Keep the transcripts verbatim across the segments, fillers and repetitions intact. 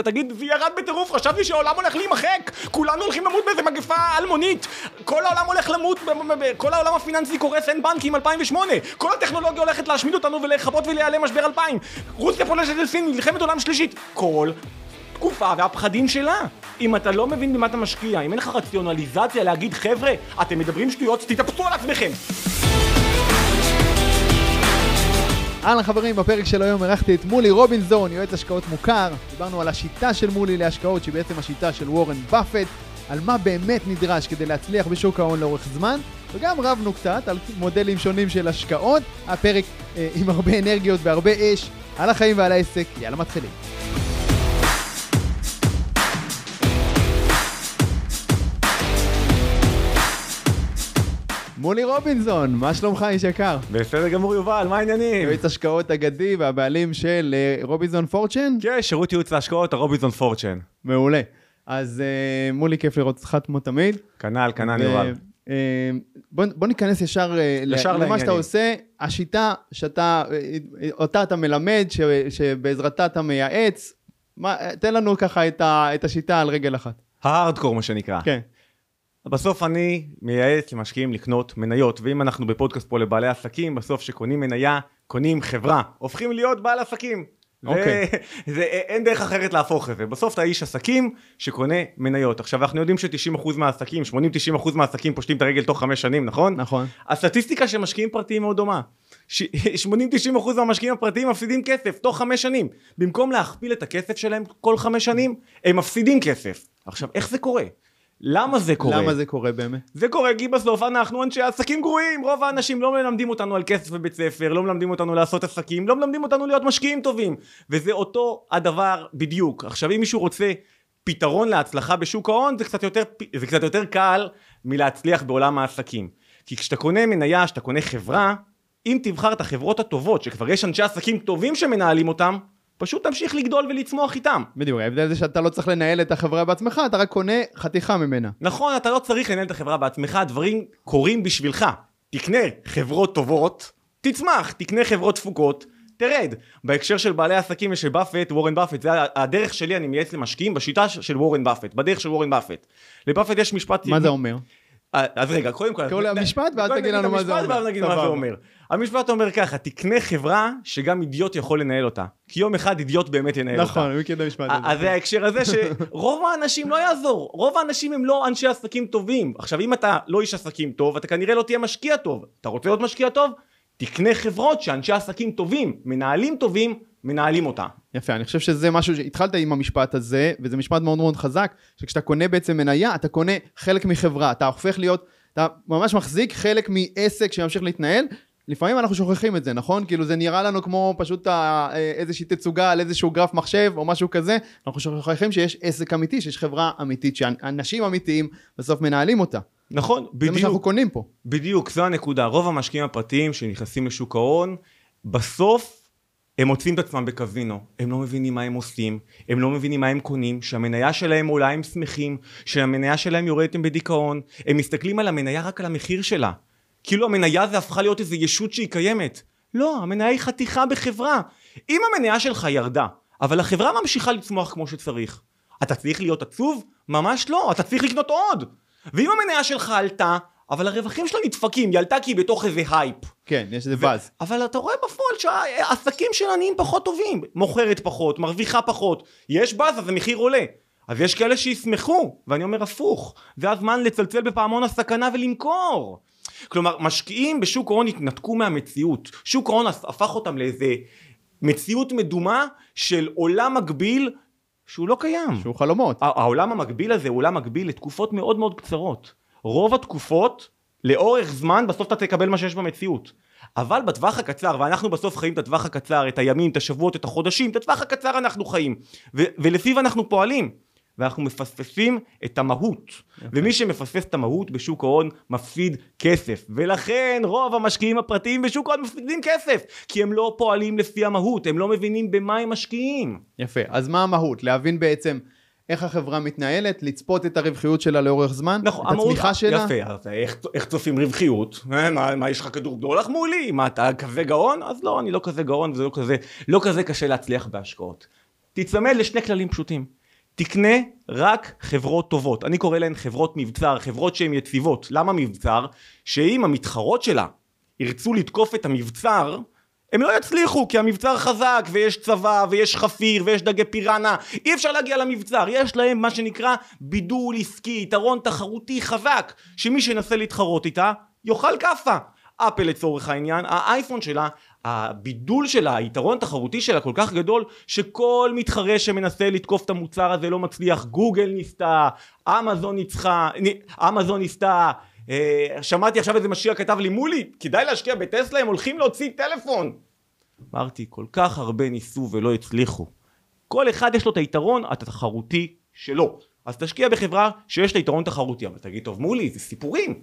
אתה תגיד, וירד בטירוף, חשבתי שהעולם הולך להימחק, כולנו הולכים למות באיזה מגפה אלמונית, כל העולם הולך למות, כל העולם הפיננסי קורס, אין בנקים, אלפיים ושמונה, כל הטכנולוגיה הולכת להשמיד אותנו ולחבות ולהיעלם משבר אלפיים, רוסיה פולשת לסין, מלחמת עולם שלישית, כל תקופה והפחדים שלה. אם אתה לא מבין במה אתה משקיע, אם אין לך רציונליזציה להגיד, חבר'ה, אתם מדברים שטויות, תתאפסו על עצמכם. אהלן חברים, בפרק של היום ערכתי את מולי רובינזון, יועץ השקעות מוכר. דיברנו על השיטה של מולי להשקעות, שהיא בעצם השיטה של וורן באפט, על מה באמת נדרש כדי להצליח בשוק ההון לאורך זמן, וגם רבנו קצת על מודלים שונים של השקעות. הפרק אה, עם הרבה אנרגיות והרבה אש, על החיים ועל העסק. יאללה מתחילים. מולי רובינזון, מה שלומך איש יקר? בסדר גמור יובל, מה העניינים? יועץ השקעות אגדי והבעלים של רובינסון פורצ'ן? כן, שירות ייעוץ להשקעות, הרובינסון פורצ'ן. מעולה. אז מולי, כיף לראות אותך כמו תמיד. כנ"ל, כנ"ל יובל. בוא ניכנס ישר למה שאתה עושה. השיטה שאתה, אותה אתה מלמד, שבעזרתה אתה מייעץ. תן לנו ככה את השיטה על רגל אחת. ההארדקור מה שנקרא. כן. בסוף אני מייעץ למשקיעים לקנות מניות, ואם אנחנו בפודקאסט פה לבעלי עסקים, בסוף שקונים מניה, קונים חברה, הופכים להיות בעל עסקים. אוקיי. אין דרך אחרת להפוך את זה. בסוף אתה איש עסקים שקונה מניות. עכשיו אנחנו יודעים ש-תשעים אחוז מהעסקים, שמונים תשעים אחוז מהעסקים פושטים את הרגל תוך חמש שנים, נכון? נכון. הסטטיסטיקה של משקיעים פרטיים מאוד דומה. שמונים תשעים אחוז מהמשקיעים הפרטיים מפסידים כסף תוך חמש שנים. במקום להכפיל את הכסף שלהם כל חמש שנים, הם מפסידים כסף. עכשיו, איך זה קורה? למה זה קורה? למה זה קורה באמת? זה קורה כי בסוף אנחנו אנשי עסקים גרועים, רוב האנשים לא מלמדים אותנו על כסף בבית ספר, לא מלמדים אותנו לעשות עסקים, לא מלמדים אותנו להיות משקיעים טובים, וזה אותו הדבר בדיוק. עכשיו אם מישהו רוצה פתרון להצלחה בשוק ההון, זה קצת יותר, זה קצת יותר קל מלהצליח בעולם העסקים. כי כשאתה קונה מניה, כשאתה קונה חברה, אם תבחר את החברות הטובות, שכבר יש אנשי עסקים טובים שמנהלים אותם, פשוט תמשיך לגדול ולצמוח איתם. בדיוק, ההבדל זה שאתה לא צריך לנהל את החברה בעצמך, אתה רק קונה חתיכה ממנה. נכון, אתה לא צריך לנהל את החברה בעצמך, הדברים קורים בשבילך. תקנה חברות טובות, תצמח, תקנה חברות דפוקות, תרד. בהקשר של בעלי עסקים ושל באפט, וורן באפט, זה הדרך שלי, אני מייעץ למשקיעים בשיטה של וורן באפט, בדרך של וורן באפט. לבאפט יש משפט... מה זה אומר? אז רגע, קודם כל... כל המשפט, ואז תגיד לנו מה זה אומר. המשפט אומר ככה, תקנה חברה שגם אידיוט יכול לנהל אותה. כי יום אחד אידיוט באמת ינהל אותה. נכון, מכיר את המשפט הזה. אז זה ההקשר הזה שרוב האנשים לא יעזור. רוב האנשים הם לא אנשי עסקים טובים. עכשיו, אם אתה לא איש עסקים טוב, אתה כנראה לא תהיה משקיע טוב. אתה רוצה להיות משקיע טוב? תקנה חברות שאנשי עסקים טובים, מנהלים טובים, מנהלים אותה. יפה, אני חושב שזה משהו שהתחלת עם המשפט הזה, וזה משפט מאוד מאוד חזק, שכשאתה קונה בעצם מניה, אתה קונה חלק מחברה, אתה הופך להיות, אתה ממש מחזיק חלק מעסק שימשיך להתנהל, לפעמים אנחנו שוכחים את זה, נכון? כאילו זה נראה לנו כמו פשוט איזושהי תצוגה על איזשהו גרף מחשב או משהו כזה, אנחנו שוכחים שיש עסק אמיתי, שיש חברה אמיתית, שאנשים אמיתיים בסוף מנהלים אותה. נכון, בדיוק. זה מה שאנחנו קונים פה. בדיוק, זו הנקודה. רוב המשקיעים הפרטיים שנכנסים לשוק ההון, בסוף הם מוצאים את עצמם בקזינו, הם לא מבינים מה הם עושים, הם לא מבינים מה הם קונים, שהמניה שלהם עולה הם שמחים, שהמניה שלהם יורדת בדיכאון, הם מסתכלים על המניה רק על המחיר שלה, כאילו המניה זה הפכה להיות איזו ישות שהיא קיימת, לא, המניה היא חתיכה בחברה, אם המניה שלך ירדה, אבל החברה ממשיכה לצמוח כמו שצריך, אתה צריך להיות עצוב? ממש לא, אתה צריך לקנות עוד, ואם המניה שלך עלתה, אבל הרווחים שלה נדפקים, ילתה כי היא בתוך איזה הייפ. כן, יש איזה באז. אבל אתה רואה בפועל שהעסקים שלה נהיים פחות טובים, מוכרת פחות, מרוויחה פחות, יש באז, אז המחיר עולה. אז יש כאלה שישמחו, ואני אומר הפוך, זה הזמן לצלצל בפעמון הסכנה ולמכור. כלומר, משקיעים בשוק ההון התנתקו מהמציאות, שוק ההון הפך אותם לאיזה מציאות מדומה של עולם מקביל שהוא לא קיים. שהוא חלומות. העולם המקביל הזה הוא עולם מקביל לתקופות מאוד מאוד קצרות. רוב התקופות, לאורך זמן, בסוף אתה תקבל מה שיש במציאות. אבל בטווח הקצר, ואנחנו בסוף חיים את הטווח הקצר, את הימים, את השבועות, את החודשים, את הטווח הקצר אנחנו חיים. ו- ולפיו אנחנו פועלים, ואנחנו מפספסים את המהות. Okay. ומי שמפספס את המהות בשוק ההון, מפסיד כסף. ולכן רוב המשקיעים הפרטיים בשוק ההון מפסידים כסף, כי הם לא פועלים לפי המהות, הם לא מבינים במה הם משקיעים. יפה, אז מה המהות? להבין בעצם... איך החברה מתנהלת, לצפות את הרווחיות שלה לאורך זמן, נכון, את הצמיחה שלה. יפה, אז איך, איך צופים רווחיות? מה, מה יש לך כדור גדול? אחמו לי, מה אתה כזה גאון? אז לא, אני לא כזה גאון, וזה לא כזה, לא כזה קשה להצליח בהשקעות. ת, תצמד לשני כללים פשוטים. תקנה רק חברות טובות. אני קורא להן חברות מבצר, חברות שהן יציבות. למה מבצר? שאם המתחרות שלה ירצו לתקוף את המבצר, הם לא יצליחו, כי המבצר חזק, ויש צבא, ויש חפיר, ויש דגי פירנה. אי אפשר להגיע למבצר. יש להם מה שנקרא בידול עסקי, יתרון תחרותי חזק, שמי שינסה להתחרות איתה, יאכל כפה. אפל לצורך העניין, האייפון שלה, הבידול שלה, היתרון התחרותי שלה כל כך גדול, שכל מתחרה שמנסה לתקוף את המוצר הזה לא מצליח. גוגל ניסתה, אמזון ניצחה, אמזון ניסתה, שמעתי עכשיו איזה משקיע כתב לי, מולי, כדאי להשקיע בטסלה, הם הולכים להוציא טלפון. אמרתי, כל כך הרבה ניסו ולא הצליחו. כל אחד יש לו את היתרון התחרותי שלו. אז תשקיע בחברה שיש את היתרון התחרותי, אבל תגיד, טוב מולי, זה סיפורים.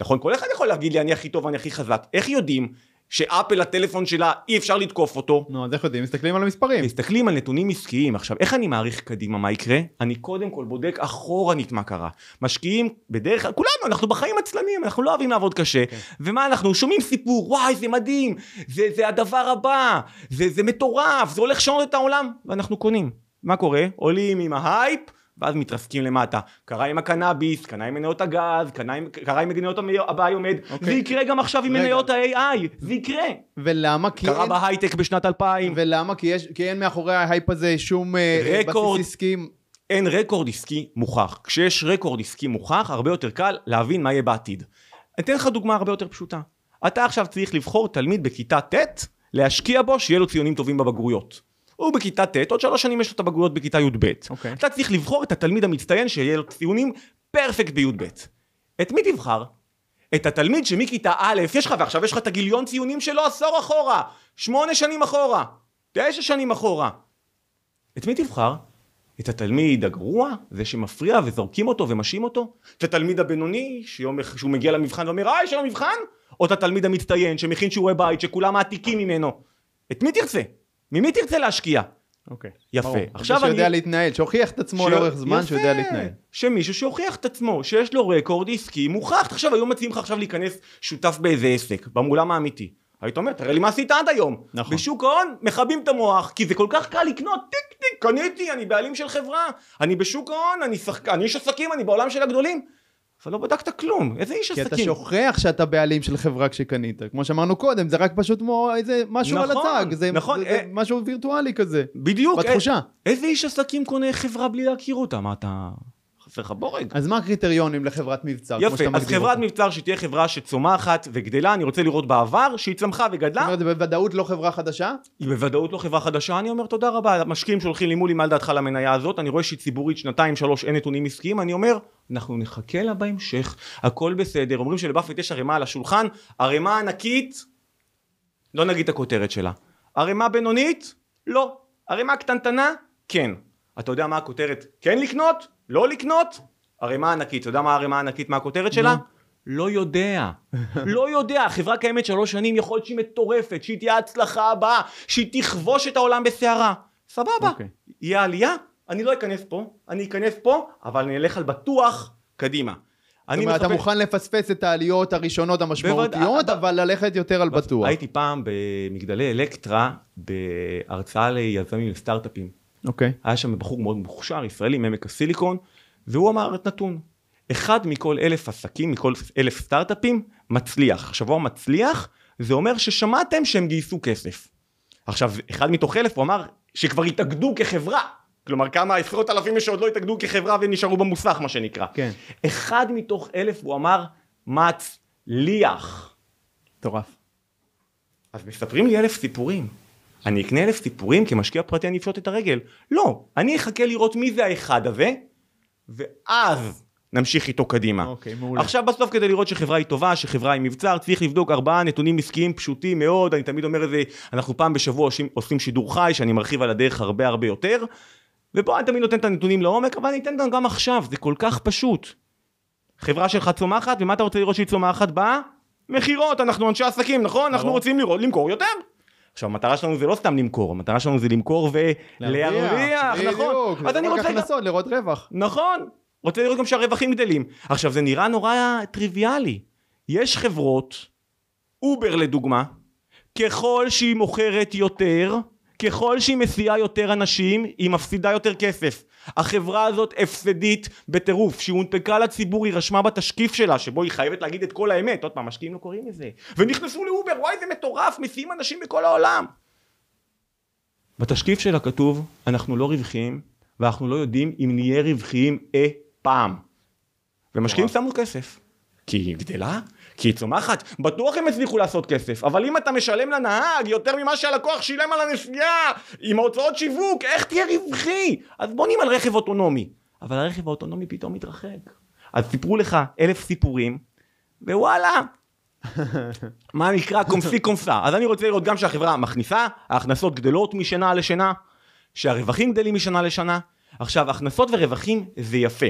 נכון, כל אחד יכול להגיד לי, אני הכי טוב, אני הכי חזק. איך יודעים שאפל, הטלפון שלה, אי אפשר לתקוף אותו? נו, אז איך יודעים? מסתכלים על המספרים. מסתכלים על נתונים עסקיים. עכשיו, איך אני מעריך קדימה מה יקרה? אני קודם כל בודק אחורנית מה קרה. משקיעים בדרך, כולנו, אנחנו בחיים עצלנים, אנחנו לא אוהבים לעבוד קשה. ומה אנחנו? שומעים סיפור, וואי, זה מדהים, זה, זה הדבר הבא, זה, זה מטורף, זה הולך לשנות את העולם, ואנחנו קונים. מה קורה? עולים עם ההייפ, ואז מתרסקים למטה. קרה עם הקנאביס, קנה עם מניות הגז, קנה עם, קרה עם מניות הביומד. Okay. זה יקרה גם עכשיו עם מניות ה-איי איי. זה יקרה. ולמה? קרה בהייטק בשנת אלפיים. ולמה? כי, יש, כי אין מאחורי ההייפ הזה שום רקורד, בסיס עסקים. אין רקורד עסקי מוכח. כשיש רקורד עסקי מוכח, הרבה יותר קל להבין מה יהיה בעתיד. אתן לך דוגמה הרבה יותר פשוטה. אתה עכשיו צריך לבחור תלמיד בכיתה ט' להשקיע בו שיהיה לו ציונים טובים בבגרויות. הוא בכיתה ט', עוד שלוש שנים יש לו את הבגרויות בכיתה י"ב. Okay. אתה צריך לבחור את התלמיד המצטיין שיהיה לו ציונים פרפקט בי"ב. את מי תבחר? את התלמיד שמכיתה א' יש לך, ועכשיו יש לך את הגיליון ציונים שלו עשור אחורה, שמונה שנים אחורה, תשע שנים אחורה. את מי תבחר? את התלמיד הגרוע, זה שמפריע וזורקים אותו ומשים אותו? את התלמיד הבינוני, שיום שהוא מגיע למבחן ואומר, אה, יש לו מבחן? או את התלמיד המצטיין שמכין שיעורי בית, שכולם מעתיקים ממנו. את מי תרצה? ממי תרצה להשקיע? אוקיי. יפה. עכשיו אני... שיודע להתנהל, שהוכיח את עצמו לאורך זמן, שיודע להתנהל. שמישהו שהוכיח את עצמו, שיש לו רקורד עסקי, מוכח. עכשיו, היום מציעים לך עכשיו להיכנס שותף באיזה עסק, במולם האמיתי. היית אומר, תראה לי מה עשית עד היום. נכון. בשוק ההון, מכבים את המוח, כי זה כל כך קל לקנות, טיק טיק, קניתי, אני בעלים של חברה, אני בשוק ההון, אני שחק... אני איש עסקים, אני בעולם של הגדולים. אבל לא בדקת כלום, איזה איש עסקים. כי אתה שוכח שאתה בעלים של חברה כשקנית, כמו שאמרנו קודם, זה רק פשוט איזה משהו על הצג, זה משהו וירטואלי כזה. בדיוק. בתחושה. איזה איש עסקים קונה חברה בלי להכיר אותה, מה אתה... חסר לך בורג. אז מה הקריטריונים לחברת מבצר? יפה, אז חברת מבצר שתהיה חברה שצומחת וגדלה, אני רוצה לראות בעבר שהיא צמחה וגדלה. זאת אומרת, בוודאות לא חברה חדשה? היא בוודאות לא חברה חדשה, אני אומר תודה רבה, המשקיעים שולחים לי מולי, מה לדעתך למניה הזאת, אני רואה שהיא ציבורית שנתיים, שלוש, אין נתונים עסקיים, אני אומר, אנחנו נחכה לה בהמשך, הכל בסדר, אומרים שלבאפט יש ערימה על השולחן, ערימה ענקית, לא נגיד את הכותרת שלה, ערימה בינונית, לא, ערימה קטנטנה, כן, אתה יודע מה הכותרת, כן לקנות, לא לקנות, ערימה ענקית, אתה יודע מה ערימה ענקית, מה הכותרת שלה? לא יודע, לא יודע, החברה קיימת שלוש שנים, יכול להיות שהיא מטורפת, שהיא תהיה ההצלחה הבאה, שהיא תכבוש את העולם בסערה, סבבה, יהיה עלייה, אני לא אכנס פה, אני אכנס פה, אבל אני אלך על בטוח קדימה. זאת אומרת, אתה מוכן לפספס את העליות הראשונות המשמעותיות, אבל ללכת יותר על בטוח. הייתי פעם במגדלי אלקטרה, בהרצאה ליזמים לסטארט-אפים. אוקיי. היה שם בחור מאוד מוכשר, ישראלי, ממק הסיליקון, והוא אמר את נתון. אחד מכל אלף עסקים, מכל אלף סטארט-אפים, מצליח. עכשיו, הוא מצליח, זה אומר ששמעתם שהם גייסו כסף. עכשיו, אחד מתוך אלף, הוא אמר שכבר התאגדו כחברה. כלומר, כמה עשרות אלפים שעוד לא התאגדו כחברה ונשארו במוסך, מה שנקרא. כן. אחד מתוך אלף הוא אמר, מצליח. טורף. אז מספרים לי אלף סיפורים. אני אקנה אלף סיפורים, כמשקיע פרטי אני אפשוט את הרגל. לא, אני אחכה לראות מי זה האחד הזה, ואז נמשיך איתו קדימה. אוקיי, מעולה. עכשיו בסוף כדי לראות שחברה היא טובה, שחברה היא מבצר, צריך לבדוק ארבעה נתונים עסקיים פשוטים מאוד, אני תמיד אומר את זה, אנחנו פעם בשבוע עושים שידור חי, שאני מרחיב על הדרך הרבה הרבה יותר, ופה אני תמיד נותן את הנתונים לעומק, אבל אני אתן אותם גם עכשיו, זה כל כך פשוט. חברה שלך צומחת, ומה אתה רוצה לראות שהיא צומחת בה? מחירות, אנחנו אנשי עסקים, נכון? אנחנו רוצים לראות, למכור יותר. עכשיו, המטרה שלנו זה לא סתם למכור, המטרה שלנו זה למכור ולהרוויח, נכון? אז אני רוצה לנסות, לראות רווח. נכון, רוצה לראות גם שהרווחים גדלים. עכשיו, זה נראה נורא טריוויאלי. יש חברות, אובר לדוגמה, ככל שהיא מוכרת יותר... ככל שהיא מסיעה יותר אנשים, היא מפסידה יותר כסף. החברה הזאת הפסדית בטירוף, שהיא הונפקה לציבור, היא רשמה בתשקיף שלה, שבו היא חייבת להגיד את כל האמת, עוד פעם, משקיעים לא קוראים לזה, ונכנסו לאובר, וואי זה מטורף, מסיעים אנשים מכל העולם. בתשקיף שלה כתוב, אנחנו לא רווחיים, ואנחנו לא יודעים אם נהיה רווחיים אי פעם. ומשקיעים שמו כסף, כי היא גדלה, כי היא צומחת, בטוח הם הצליחו לעשות כסף, אבל אם אתה משלם לנהג יותר ממה שהלקוח שילם על הנסיעה, עם ההוצאות שיווק, איך תהיה רווחי? אז בונים על רכב אוטונומי, אבל הרכב האוטונומי פתאום מתרחק. אז סיפרו לך אלף סיפורים, ווואלה, מה נקרא קומסי קומסה. אז אני רוצה לראות גם שהחברה מכניסה, ההכנסות גדלות משנה לשנה, שהרווחים גדלים משנה לשנה. עכשיו, הכנסות ורווחים זה יפה.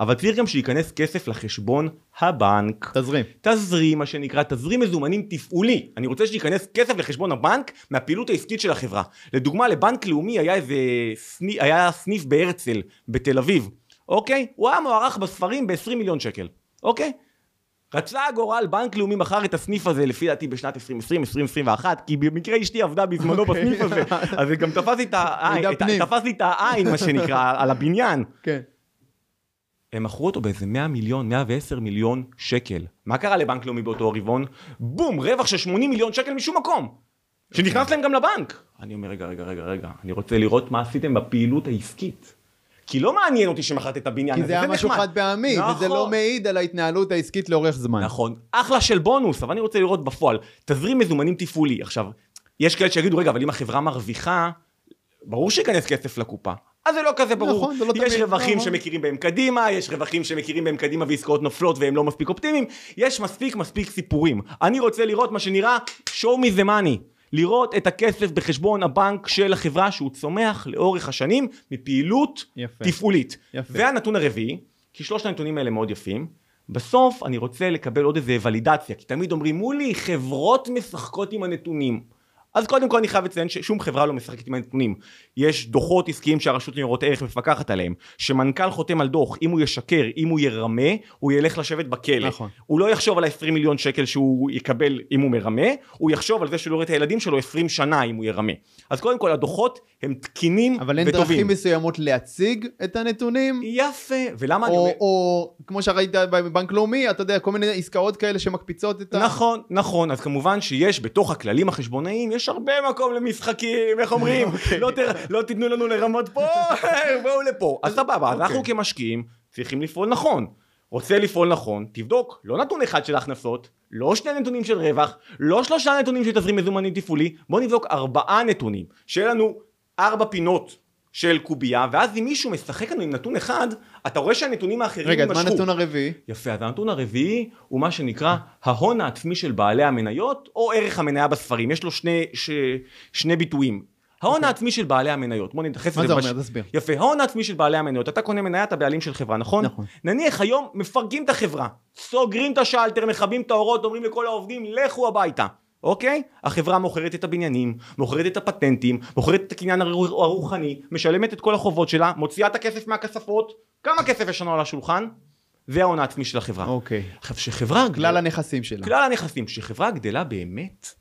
אבל צריך גם שייכנס כסף לחשבון הבנק. תזרים. תזרים, מה שנקרא, תזרים מזומנים תפעולי. אני רוצה שייכנס כסף לחשבון הבנק מהפעילות העסקית של החברה. לדוגמה, לבנק לאומי היה איזה סניף, היה סניף בהרצל, בתל אביב. אוקיי? הוא היה מוערך בספרים ב-עשרים מיליון שקל. אוקיי? רצה הגורל, בנק לאומי מכר את הסניף הזה, לפי דעתי בשנת עשרים עשרים, עשרים עשרים ואחת, כי במקרה אשתי עבדה בזמנו בסניף הזה. אז גם תפס לי את העין, תפס לי את העין, מה שנקרא, על הבניין. כן. הם מכרו אותו באיזה מאה מיליון, מאה ועשר מיליון שקל. מה קרה לבנק לאומי באותו רבעון? בום, רווח של שמונים מיליון שקל משום מקום. שנכנס להם גם לבנק. אני אומר, רגע, רגע, רגע, רגע. אני רוצה לראות מה עשיתם בפעילות העסקית. כי לא מעניין אותי שמחת את הבניין. כי זה היה משהו חד פעמי, וזה לא מעיד על ההתנהלות העסקית לאורך זמן. נכון. אחלה של בונוס, אבל אני רוצה לראות בפועל. תזרים מזומנים תפעולי. עכשיו, יש כאלה שיגידו, רגע, אבל אם החברה מרוויחה, ברור שיכנס כסף לקופה. אז זה לא כזה ברור. נכון, זה לא יש רווחים נכון. שמכירים בהם קדימה, יש רווחים שמכירים בהם קדימה ועסקאות נופלות והם לא מספיק אופטימיים, יש מספיק מספיק סיפורים. אני רוצה לראות מה שנראה show me the money, לראות את הכסף בחשבון הבנק של החברה שהוא צומח לאורך השנים מפעילות יפה. תפעולית. יפה. והנתון הרביעי, כי שלושת הנתונים האלה מאוד יפים, בסוף אני רוצה לקבל עוד איזה ולידציה, כי תמיד אומרים מולי חברות משחקות עם הנתונים. אז קודם כל אני חייב לציין ששום חברה לא משחקת עם הנתונים. יש דוחות עסקיים שהרשות לניירות ערך מפקחת עליהם, שמנכ"ל חותם על דוח, אם הוא ישקר, אם הוא ירמה, הוא ילך לשבת בכלא. נכון. הוא לא יחשוב על ה-עשרים מיליון שקל שהוא יקבל אם הוא מרמה, הוא יחשוב על זה שהוא לא רואה את הילדים שלו עשרים שנה אם הוא ירמה. אז קודם כל הדוחות הם תקינים וטובים. אבל אין וטובים. דרכים מסוימות להציג את הנתונים. יפה. ולמה או, אני אומר... או כמו שראית בבנק לאומי, אתה יודע, כל מיני עסקאות כאלה שמקפיצות את ה... נכון, נכון. אז כמובן שיש בתוך הכללים החשבונאיים, יש הרבה מקום למשחקים, איך אומרים? לא, תר... לא תתנו לנו לרמות פה, באו לפה. אז סבבה, okay. אנחנו כמשקיעים צריכים לפעול נכון. רוצה לפעול נכון, תבדוק, לא נתון אחד של הכנסות, לא שני נתונים של רווח, לא שלושה נתונים של תזרים מזומנים תפעולי, בוא נבדוק ארבעה נתונים, שיהיה לנו ארבע פינות של קובייה, ואז אם מישהו משחק לנו עם נתון אחד, אתה רואה שהנתונים האחרים משכו. רגע, מה הנתון הרביעי? יפה, אז הנתון הרביעי הוא מה שנקרא ההון העצמי של בעלי המניות, או ערך המניה בספרים, יש לו שני, ש... שני ביטויים. ההון העצמי של בעלי המניות, בוא נתייחס לזה. מה זה אומר? תסביר. יפה, ההון העצמי של בעלי המניות, אתה קונה מניה, אתה בעלים של חברה, נכון? נכון. נניח היום מפרקים את החברה, סוגרים את השלטר, מכבים את האורות, אומרים לכל העובדים, לכו הביתה. אוקיי? החברה מוכרת את הבניינים, מוכרת את הפטנטים, מוכרת את הקניין הרוחני, משלמת את כל החובות שלה, מוציאה את הכסף מהכספות, כמה כסף יש לנו על השולחן? זה ההון העצמי של החברה. אוקיי. עכשיו, שחברה... כלל הנכסים שלה. כלל הנכסים. שחברה גדלה באמת,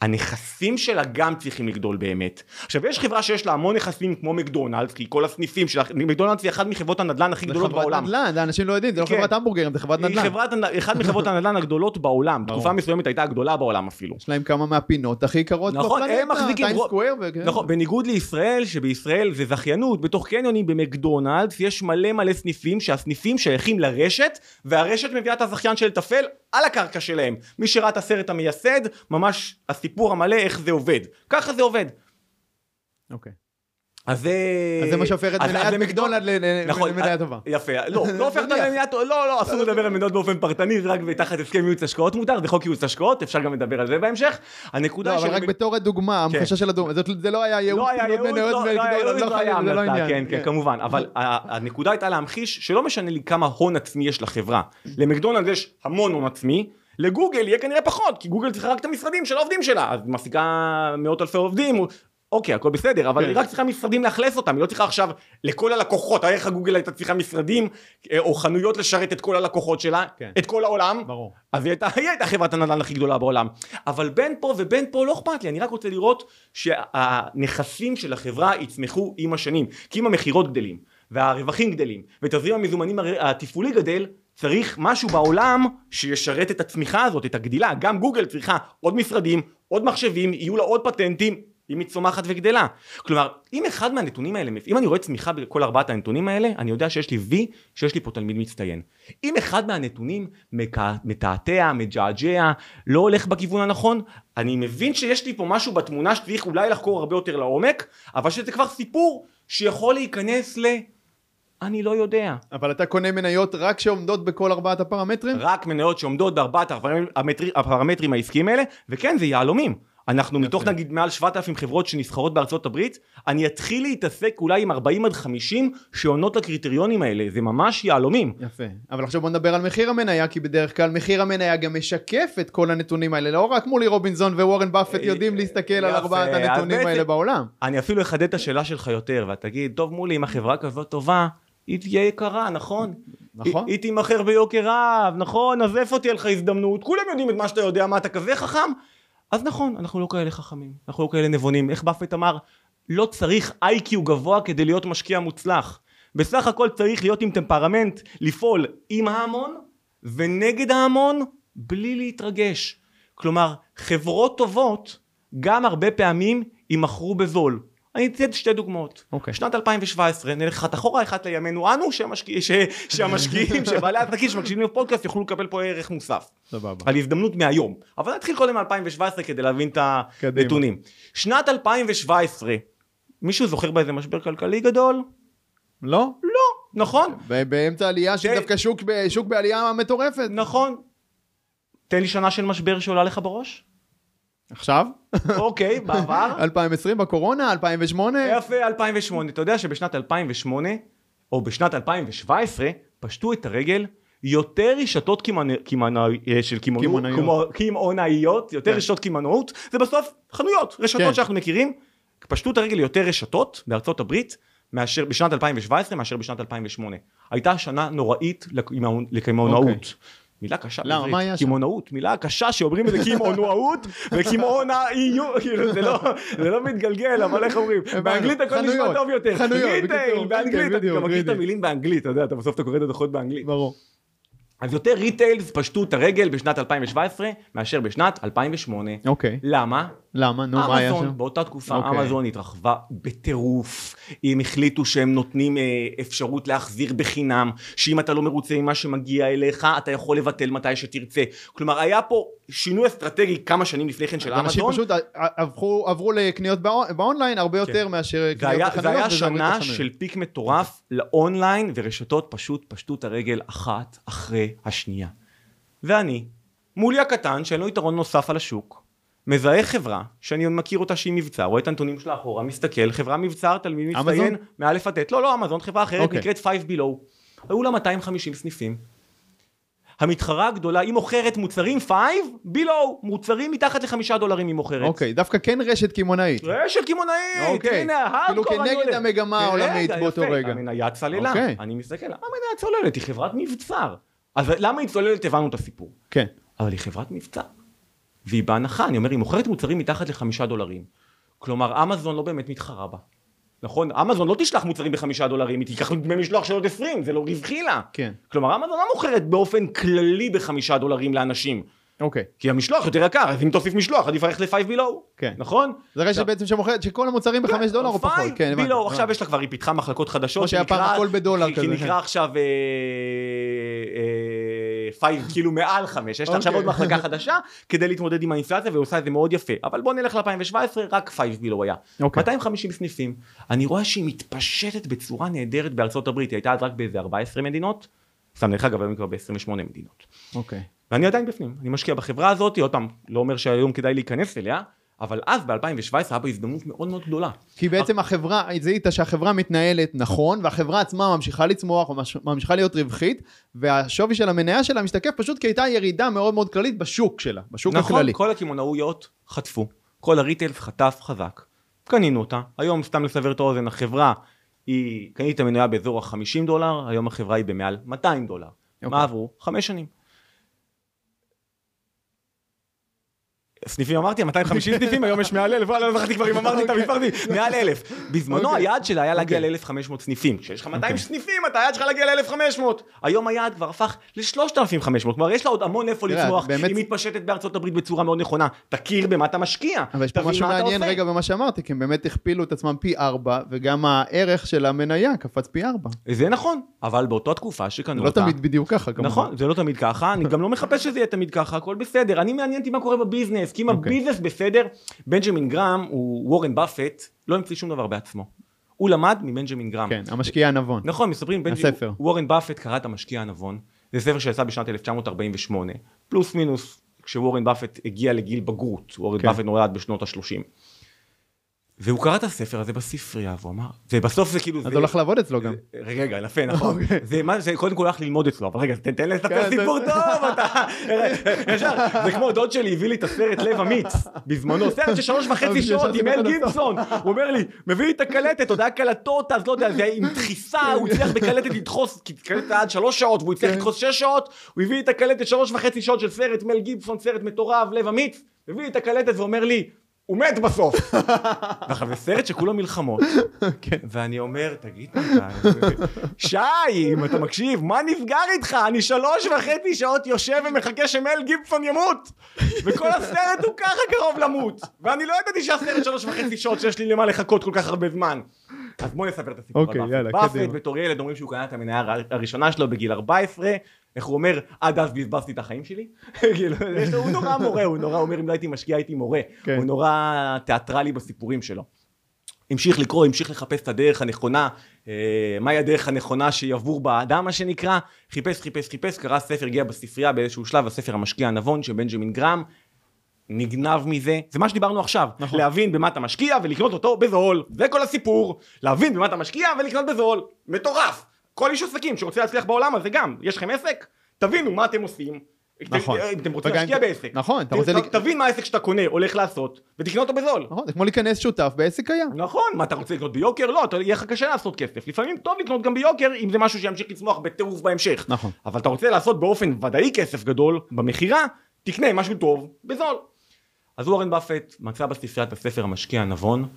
הנכסים שלה גם צריכים לגדול באמת. עכשיו, יש חברה שיש לה המון נכסים כמו מקדונלדס, כי כל הסניפים שלה, מקדונלדס היא אחת מחברות הנדל"ן הכי גדולות בעולם. חברת נדל"ן, אנשים לא יודעים, זה לא חברת המבורגרים, זה חברת נדל"ן. היא אחת מחברות הנדל"ן הגדולות בעולם, תקופה מסוימת הייתה הגדולה בעולם אפילו. יש להם כמה מהפינות הכי יקרות. נכון, הם מחזיקים... נכון, בניגוד לישראל, שבישראל זה זכיינות, בתוך קניונים במקדונלדס יש מלא מלא סניפים, שהסניפים שייכים לרשת, והרשת מביאה את הזכיין של תפל על הקרקע שלהם. מי שראה את הסרט המייסד, ממש הסיפור המלא איך זה עובד. ככה זה עובד. אוקיי. אז זה מה שהופך את מניית מקדונלד למנייה טובה. יפה. לא, לא הופך את המנייה טובה. לא, לא, אסור לדבר על מניות באופן פרטני, זה רק תחת הסכם ייעוץ השקעות מותר, זה חוק ייעוץ השקעות, אפשר גם לדבר על זה בהמשך. הנקודה של... לא, אבל רק בתור הדוגמה, המחשה של הדוגמה, זה לא היה ייעוץ מניות מקדונלד, זה לא עניין. כן, כן, כמובן. אבל הנקודה הייתה להמחיש שלא משנה לי כמה הון עצמי יש לחברה. למקדונלד יש המון הון עצמי, לגוגל יהיה כנראה פחות, כי גוגל צריכה רק את המשרדים של העובדים שלה, אז מסיקה מאות אלפי עובדים, אוקיי, הכל בסדר, אבל היא רק צריכה משרדים לאכלס אותם, היא לא צריכה עכשיו לכל הלקוחות, הערך הגוגל הייתה צריכה משרדים, או חנויות לשרת את כל הלקוחות שלה, את כל העולם, אז היא הייתה חברת הנדל"ן הכי גדולה בעולם, אבל בין פה ובין פה לא אכפת לי, אני רק רוצה לראות שהנכסים של החברה יצמחו עם השנים, כי אם המחירות גדלים, והרווחים גדלים, ותזרים המזומנים התפעולי גדל, צריך משהו בעולם שישרת את הצמיחה הזאת, את הגדילה. גם גוגל צריכה עוד משרדים, עוד מחשבים, יהיו לה עוד פטנטים, היא מצומחת וגדלה. כלומר, אם אחד מהנתונים האלה, אם אני רואה צמיחה בכל ארבעת הנתונים האלה, אני יודע שיש לי וי, שיש לי פה תלמיד מצטיין. אם אחד מהנתונים מתעתע, מג'עג'ע, לא הולך בכיוון הנכון, אני מבין שיש לי פה משהו בתמונה שצריך אולי לחקור הרבה יותר לעומק, אבל שזה כבר סיפור שיכול להיכנס ל... אני לא יודע. אבל אתה קונה מניות רק שעומדות בכל ארבעת הפרמטרים? רק מניות שעומדות בארבעת הפרמטרים העסקיים האלה, וכן, זה יעלומים. אנחנו מתוך נגיד מעל שבעת אלפים חברות שנסחרות בארצות הברית, אני אתחיל להתעסק אולי עם ארבעים עד חמישים שעונות לקריטריונים האלה, זה ממש יעלומים. יפה, אבל עכשיו בוא נדבר על מחיר המניה, כי בדרך כלל מחיר המניה גם משקף את כל הנתונים האלה, לא רק מולי רובינזון ווורן באפט יודעים להסתכל על ארבעת הנתונים האלה בעולם. אני אפילו אחדד את השאלה שלך יותר, ואת תגיד, טוב מולי, אם החברה כזאת טובה, היא תהיה יקרה, נכון? נכון. היא תימחר ביוקר רב, נכון? אז איפה תהיה לך הזדמנות? כולם יודעים את מה שאתה יודע, מה אתה כזה חכם? אז נכון, אנחנו לא כאלה חכמים, אנחנו לא כאלה נבונים. איך באפט אמר? לא צריך איי קיו גבוה כדי להיות משקיע מוצלח. בסך הכל צריך להיות עם טמפרמנט, לפעול עם ההמון ונגד ההמון, בלי להתרגש. כלומר, חברות טובות, גם הרבה פעמים, יימחרו בזול. אני אתן שתי דוגמאות. Okay. שנת אלפיים שבע עשרה, נלך אחת אחורה, אחת לימינו, אנו שהמשקיע, ש, שהמשקיעים, שבעלי העסקים שמקשיבים לפודקאסט, יוכלו לקבל פה ערך מוסף. סבבה. על הזדמנות מהיום. אבל נתחיל קודם מ-אלפיים שבע עשרה כדי להבין את הנתונים. שנת אלפיים שבע עשרה, מישהו זוכר באיזה משבר כלכלי גדול? לא? לא, נכון. באמצע עלייה, שדווקא שוק, שוק בעלייה מטורפת. נכון. תן לי שנה של משבר שעולה לך בראש? עכשיו? אוקיי, בעבר. אלפיים ועשרים בקורונה, אלפיים ושמונה. יפה, אלפיים ושמונה. אתה יודע שבשנת אלפיים ושמונה, או בשנת אלפיים שבע עשרה, פשטו את הרגל יותר רשתות של קמעונאיות, יותר רשתות קמעונאות, זה בסוף חנויות, רשתות שאנחנו מכירים, פשטו את הרגל יותר רשתות בארצות הברית, מאשר בשנת אלפיים שבע עשרה, מאשר בשנת אלפיים ושמונה. הייתה שנה נוראית לקמעונאות. מילה קשה, קימונאות, מילה קשה שאומרים את זה קימונאות, וקימונה איו, זה לא מתגלגל, אבל איך אומרים? באנגלית הכל נשמע טוב יותר. חנויות, ריטייל, באנגלית, אתה מכיר את המילים באנגלית, אתה יודע, אתה בסוף אתה קורא את הדוחות באנגלית. ברור. אז יותר ריטיילס פשטו את הרגל בשנת אלפיים שבע עשרה, מאשר בשנת אלפיים ושמונה. אוקיי. למה? למה? נו, מה היה שם? באותה תקופה, אמזון התרחבה בטירוף. הם החליטו שהם נותנים אפשרות להחזיר בחינם, שאם אתה לא מרוצה ממה שמגיע אליך, אתה יכול לבטל מתי שתרצה. כלומר, היה פה שינוי אסטרטגי כמה שנים לפני כן של אמזון. אנשים פשוט עברו לקניות באונליין הרבה יותר מאשר קניות בחנויות. זה היה שנה של פיק מטורף לאונליין, ורשתות פשוט פשטו את הרגל אחת אחרי השנייה. ואני, מולי הקטן, שאין לו יתרון נוסף על השוק, מזהה חברה, שאני מכיר אותה שהיא מבצע, רואה את הנתונים שלה אחורה, מסתכל, חברה מבצע, תלמיד מצטיין, מאלף עד ת', לא, לא, אמזון, חברה אחרת, נקראת Five Below, היו לה מאתיים וחמישים סניפים, המתחרה הגדולה, היא מוכרת מוצרים Five Below, מוצרים מתחת לחמישה דולרים היא מוכרת. אוקיי, דווקא כן רשת קמעונאית. רשת קמעונאית, הנה, כאילו כנגד המגמה העולמית באותו רגע. המניה צוללת, אני מסתכל, המניה צוללת, היא חברת מבצע, אז למה היא צוללת? הבנו את הסיפור. כן. אבל היא חברת מבצע. והיא בהנחה, אני אומר, היא מוכרת מוצרים מתחת לחמישה דולרים. כלומר, אמזון לא באמת מתחרה בה. נכון? אמזון לא תשלח מוצרים בחמישה דולרים, היא תיקח במשלוח של עוד עשרים, זה לא רווחי לה. כן. כלומר, אמזון לא מוכרת באופן כללי בחמישה דולרים לאנשים. אוקיי. כי המשלוח יותר יקר, אז אם תוסיף משלוח, עדיף ללכת ל-Five Below. כן. נכון? זה רשת בעצם שמוכרת שכל המוצרים בחמישה דולר או פחות. Five Below, עכשיו יש לה כבר, היא פיתחה מחלקות חדשות, שנקרא עכשיו פייב, כאילו מעל חמש, יש לה עכשיו עוד מחלקה חדשה, כדי להתמודד עם האינפלציה, ועושה את זה מאוד יפה, אבל בוא נלך ל-אלפיים שבע עשרה, רק פייב בילו היה, מאתיים וחמישים סניפים, אני רואה שהיא מתפשטת בצורה נהדרת בארצות הברית, היא הייתה אז רק באיזה ארבע עשרה מדינות, שם לך אגב, היום כבר ב-עשרים ושמונה מדינות, ואני עדיין בפנים, אני משקיע בחברה הזאת, עוד פעם, לא אומר שהיום כדאי להיכנס אליה, אבל אז ב-אלפיים שבע עשרה היה פה הזדמנות מאוד מאוד גדולה. כי בעצם החברה, זיהית שהחברה מתנהלת נכון, והחברה עצמה ממשיכה לצמוח, ממשיכה להיות רווחית, והשווי של המניה שלה משתקף פשוט כי הייתה ירידה מאוד מאוד כללית בשוק שלה, בשוק הכללי. נכון, כל הקמעונאויות חטפו, כל הריטייל חטף חזק. קנינו אותה. היום, סתם לסבר את האוזן, החברה היא, קנית המנויה באזור ה-חמישים דולר, היום החברה היא במעל מאתיים דולר. Okay. מה עברו? חמש שנים. סניפים אמרתי, מאתיים וחמישים סניפים, היום יש מעל אלף, לא זכרתי כבר אם אמרתי, אתה מפרתי, מעל אלף. בזמנו היעד שלה היה להגיע ל-אלף וחמש מאות סניפים. כשיש לך מאתיים סניפים, אתה היעד שלך להגיע ל-אלף וחמש מאות. היום היעד כבר הפך ל-שלושת אלפים וחמש מאות. כלומר, יש לה עוד המון איפה לצמוח, היא מתפשטת בארצות הברית בצורה מאוד נכונה. תכיר במה אתה משקיע. אבל יש פה משהו מעניין רגע במה שאמרתי, כי הם באמת הכפילו את עצמם פי ארבע, וגם הערך של המניה קפץ פי ארבע. זה נכון, אבל באותה תקופה שקנו אותה. לא תמיד בדיוק ככה, כמובן. נכון, זה לא תמיד ככה, אני גם לא מחפש שזה יהיה תמיד ככה, הכל בסדר. אני מעניינתי מה קורה בביזנס. כי אם הביזנס בסדר, בנג'מין גרם הוא וורן באפט, לא המציא שום דבר בעצמו. הוא למד מבנג'מין גרם. כן, המשקיע הנבון. נכון, מספרים, וורן באפט קרא את המשקיע הנבון. זה ספר שיצא בשנת אלף תשע מאות ארבעים ושמונה, פלוס מינוס, כשוורן באפט הגיע לגיל בגרות, וורן באפט נולד בשנות ה-שלושים. והוא קרא את הספר הזה בספרייה, והוא אמר, ובסוף זה כאילו... אז הולך לעבוד אצלו גם. רגע, נפה, נכון. זה קודם כל הולך ללמוד אצלו, אבל רגע, תן לספר סיפור טוב, אתה... ישר, זה כמו דוד שלי, הביא לי את הסרט לב אמיץ, בזמנו, סרט ששלוש וחצי שעות עם אל גיבסון, הוא אומר לי, מביא לי את הקלטת, עוד היה קלטות, אז לא יודע, זה היה עם דחיסה, הוא הצליח בקלטת לדחוס, כי קלטת עד שלוש שעות, והוא הצליח לדחוס שש שעות, הוא הביא לי את הקלטת שלוש וחצי שעות של סרט, מל גיבסון, סרט מטורף, לב אמיץ, הביא לי את הקלטת ואומר לי, הוא מת בסוף. ואחר זה סרט שכולו מלחמות. ואני אומר, תגיד מתי. שי, אם אתה מקשיב, מה נסגר איתך? אני שלוש וחצי שעות יושב ומחכה שמל גיבסון ימות. וכל הסרט הוא ככה קרוב למות. ואני לא ידעתי שהסרט שלוש וחצי שעות שיש לי למה לחכות כל כך הרבה זמן. אז בואי נספר את הסיפור. באפט בתור ילד אומרים שהוא קנה את המניה הראשונה שלו בגיל ארבע עשרה. איך הוא אומר, עד אז בזבזתי את החיים שלי, הוא נורא מורה, הוא נורא אומר, אם לא הייתי משקיע הייתי מורה, הוא נורא תיאטרלי בסיפורים שלו. המשיך לקרוא, המשיך לחפש את הדרך הנכונה, מהי הדרך הנכונה שיבור באדם, מה שנקרא, חיפש, חיפש, חיפש, קרא ספר, הגיע בספרייה באיזשהו שלב, הספר המשקיע הנבון של בנג'מין גרם, נגנב מזה, זה מה שדיברנו עכשיו, להבין במה אתה משקיע ולקנות אותו בזול, זה כל הסיפור, להבין במה אתה משקיע ולקנות בזול, מטורף. כל איש עסקים שרוצה להצליח בעולם הזה גם, יש לכם עסק? תבינו מה אתם עושים, נכון. אתם, אתם רוצים להשקיע בעסק. נכון, אתה רוצה... תבין מה העסק שאתה קונה, הולך לעשות, ותקנות אותו בזול. נכון, זה כמו להיכנס שותף בעסק היה. נכון, מה אתה רוצה לקנות ביוקר? לא, אתה יהיה לך קשה לעשות כסף. לפעמים טוב לקנות גם ביוקר, אם זה משהו שימשיך לצמוח בטירוף בהמשך. נכון. אבל אתה רוצה לעשות באופן ודאי כסף גדול, במחירה, תקנה משהו טוב בזול. אז וורן באפט מצא בספרייה את הספר המשקיע הנבון,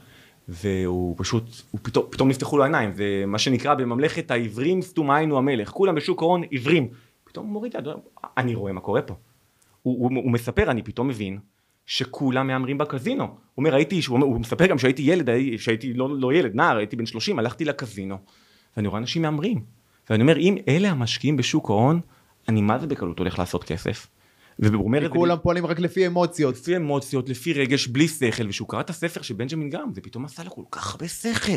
והוא פשוט, הוא פתאום, פתאום נפתחו לו עיניים, זה מה שנקרא בממלכת העברים סתום העין הוא המלך, כולם בשוק ההון עברים, פתאום מוריד, אני רואה מה קורה פה, הוא, הוא, הוא מספר, אני פתאום מבין, שכולם מהמרים בקזינו, הוא אומר, הייתי, הוא, הוא מספר גם שהייתי ילד, שהייתי לא, לא ילד, נער, הייתי בן שלושים, הלכתי לקזינו, ואני רואה אנשים מהמרים, ואני אומר, אם אלה המשקיעים בשוק ההון, אני מה זה בקלות הולך לעשות כסף? וכולם פועלים רק לפי אמוציות, לפי אמוציות, לפי רגש, בלי שכל. ושהוא קרא את הספר של בנג'מין גרם, זה פתאום עשה לו כל כך הרבה שכל.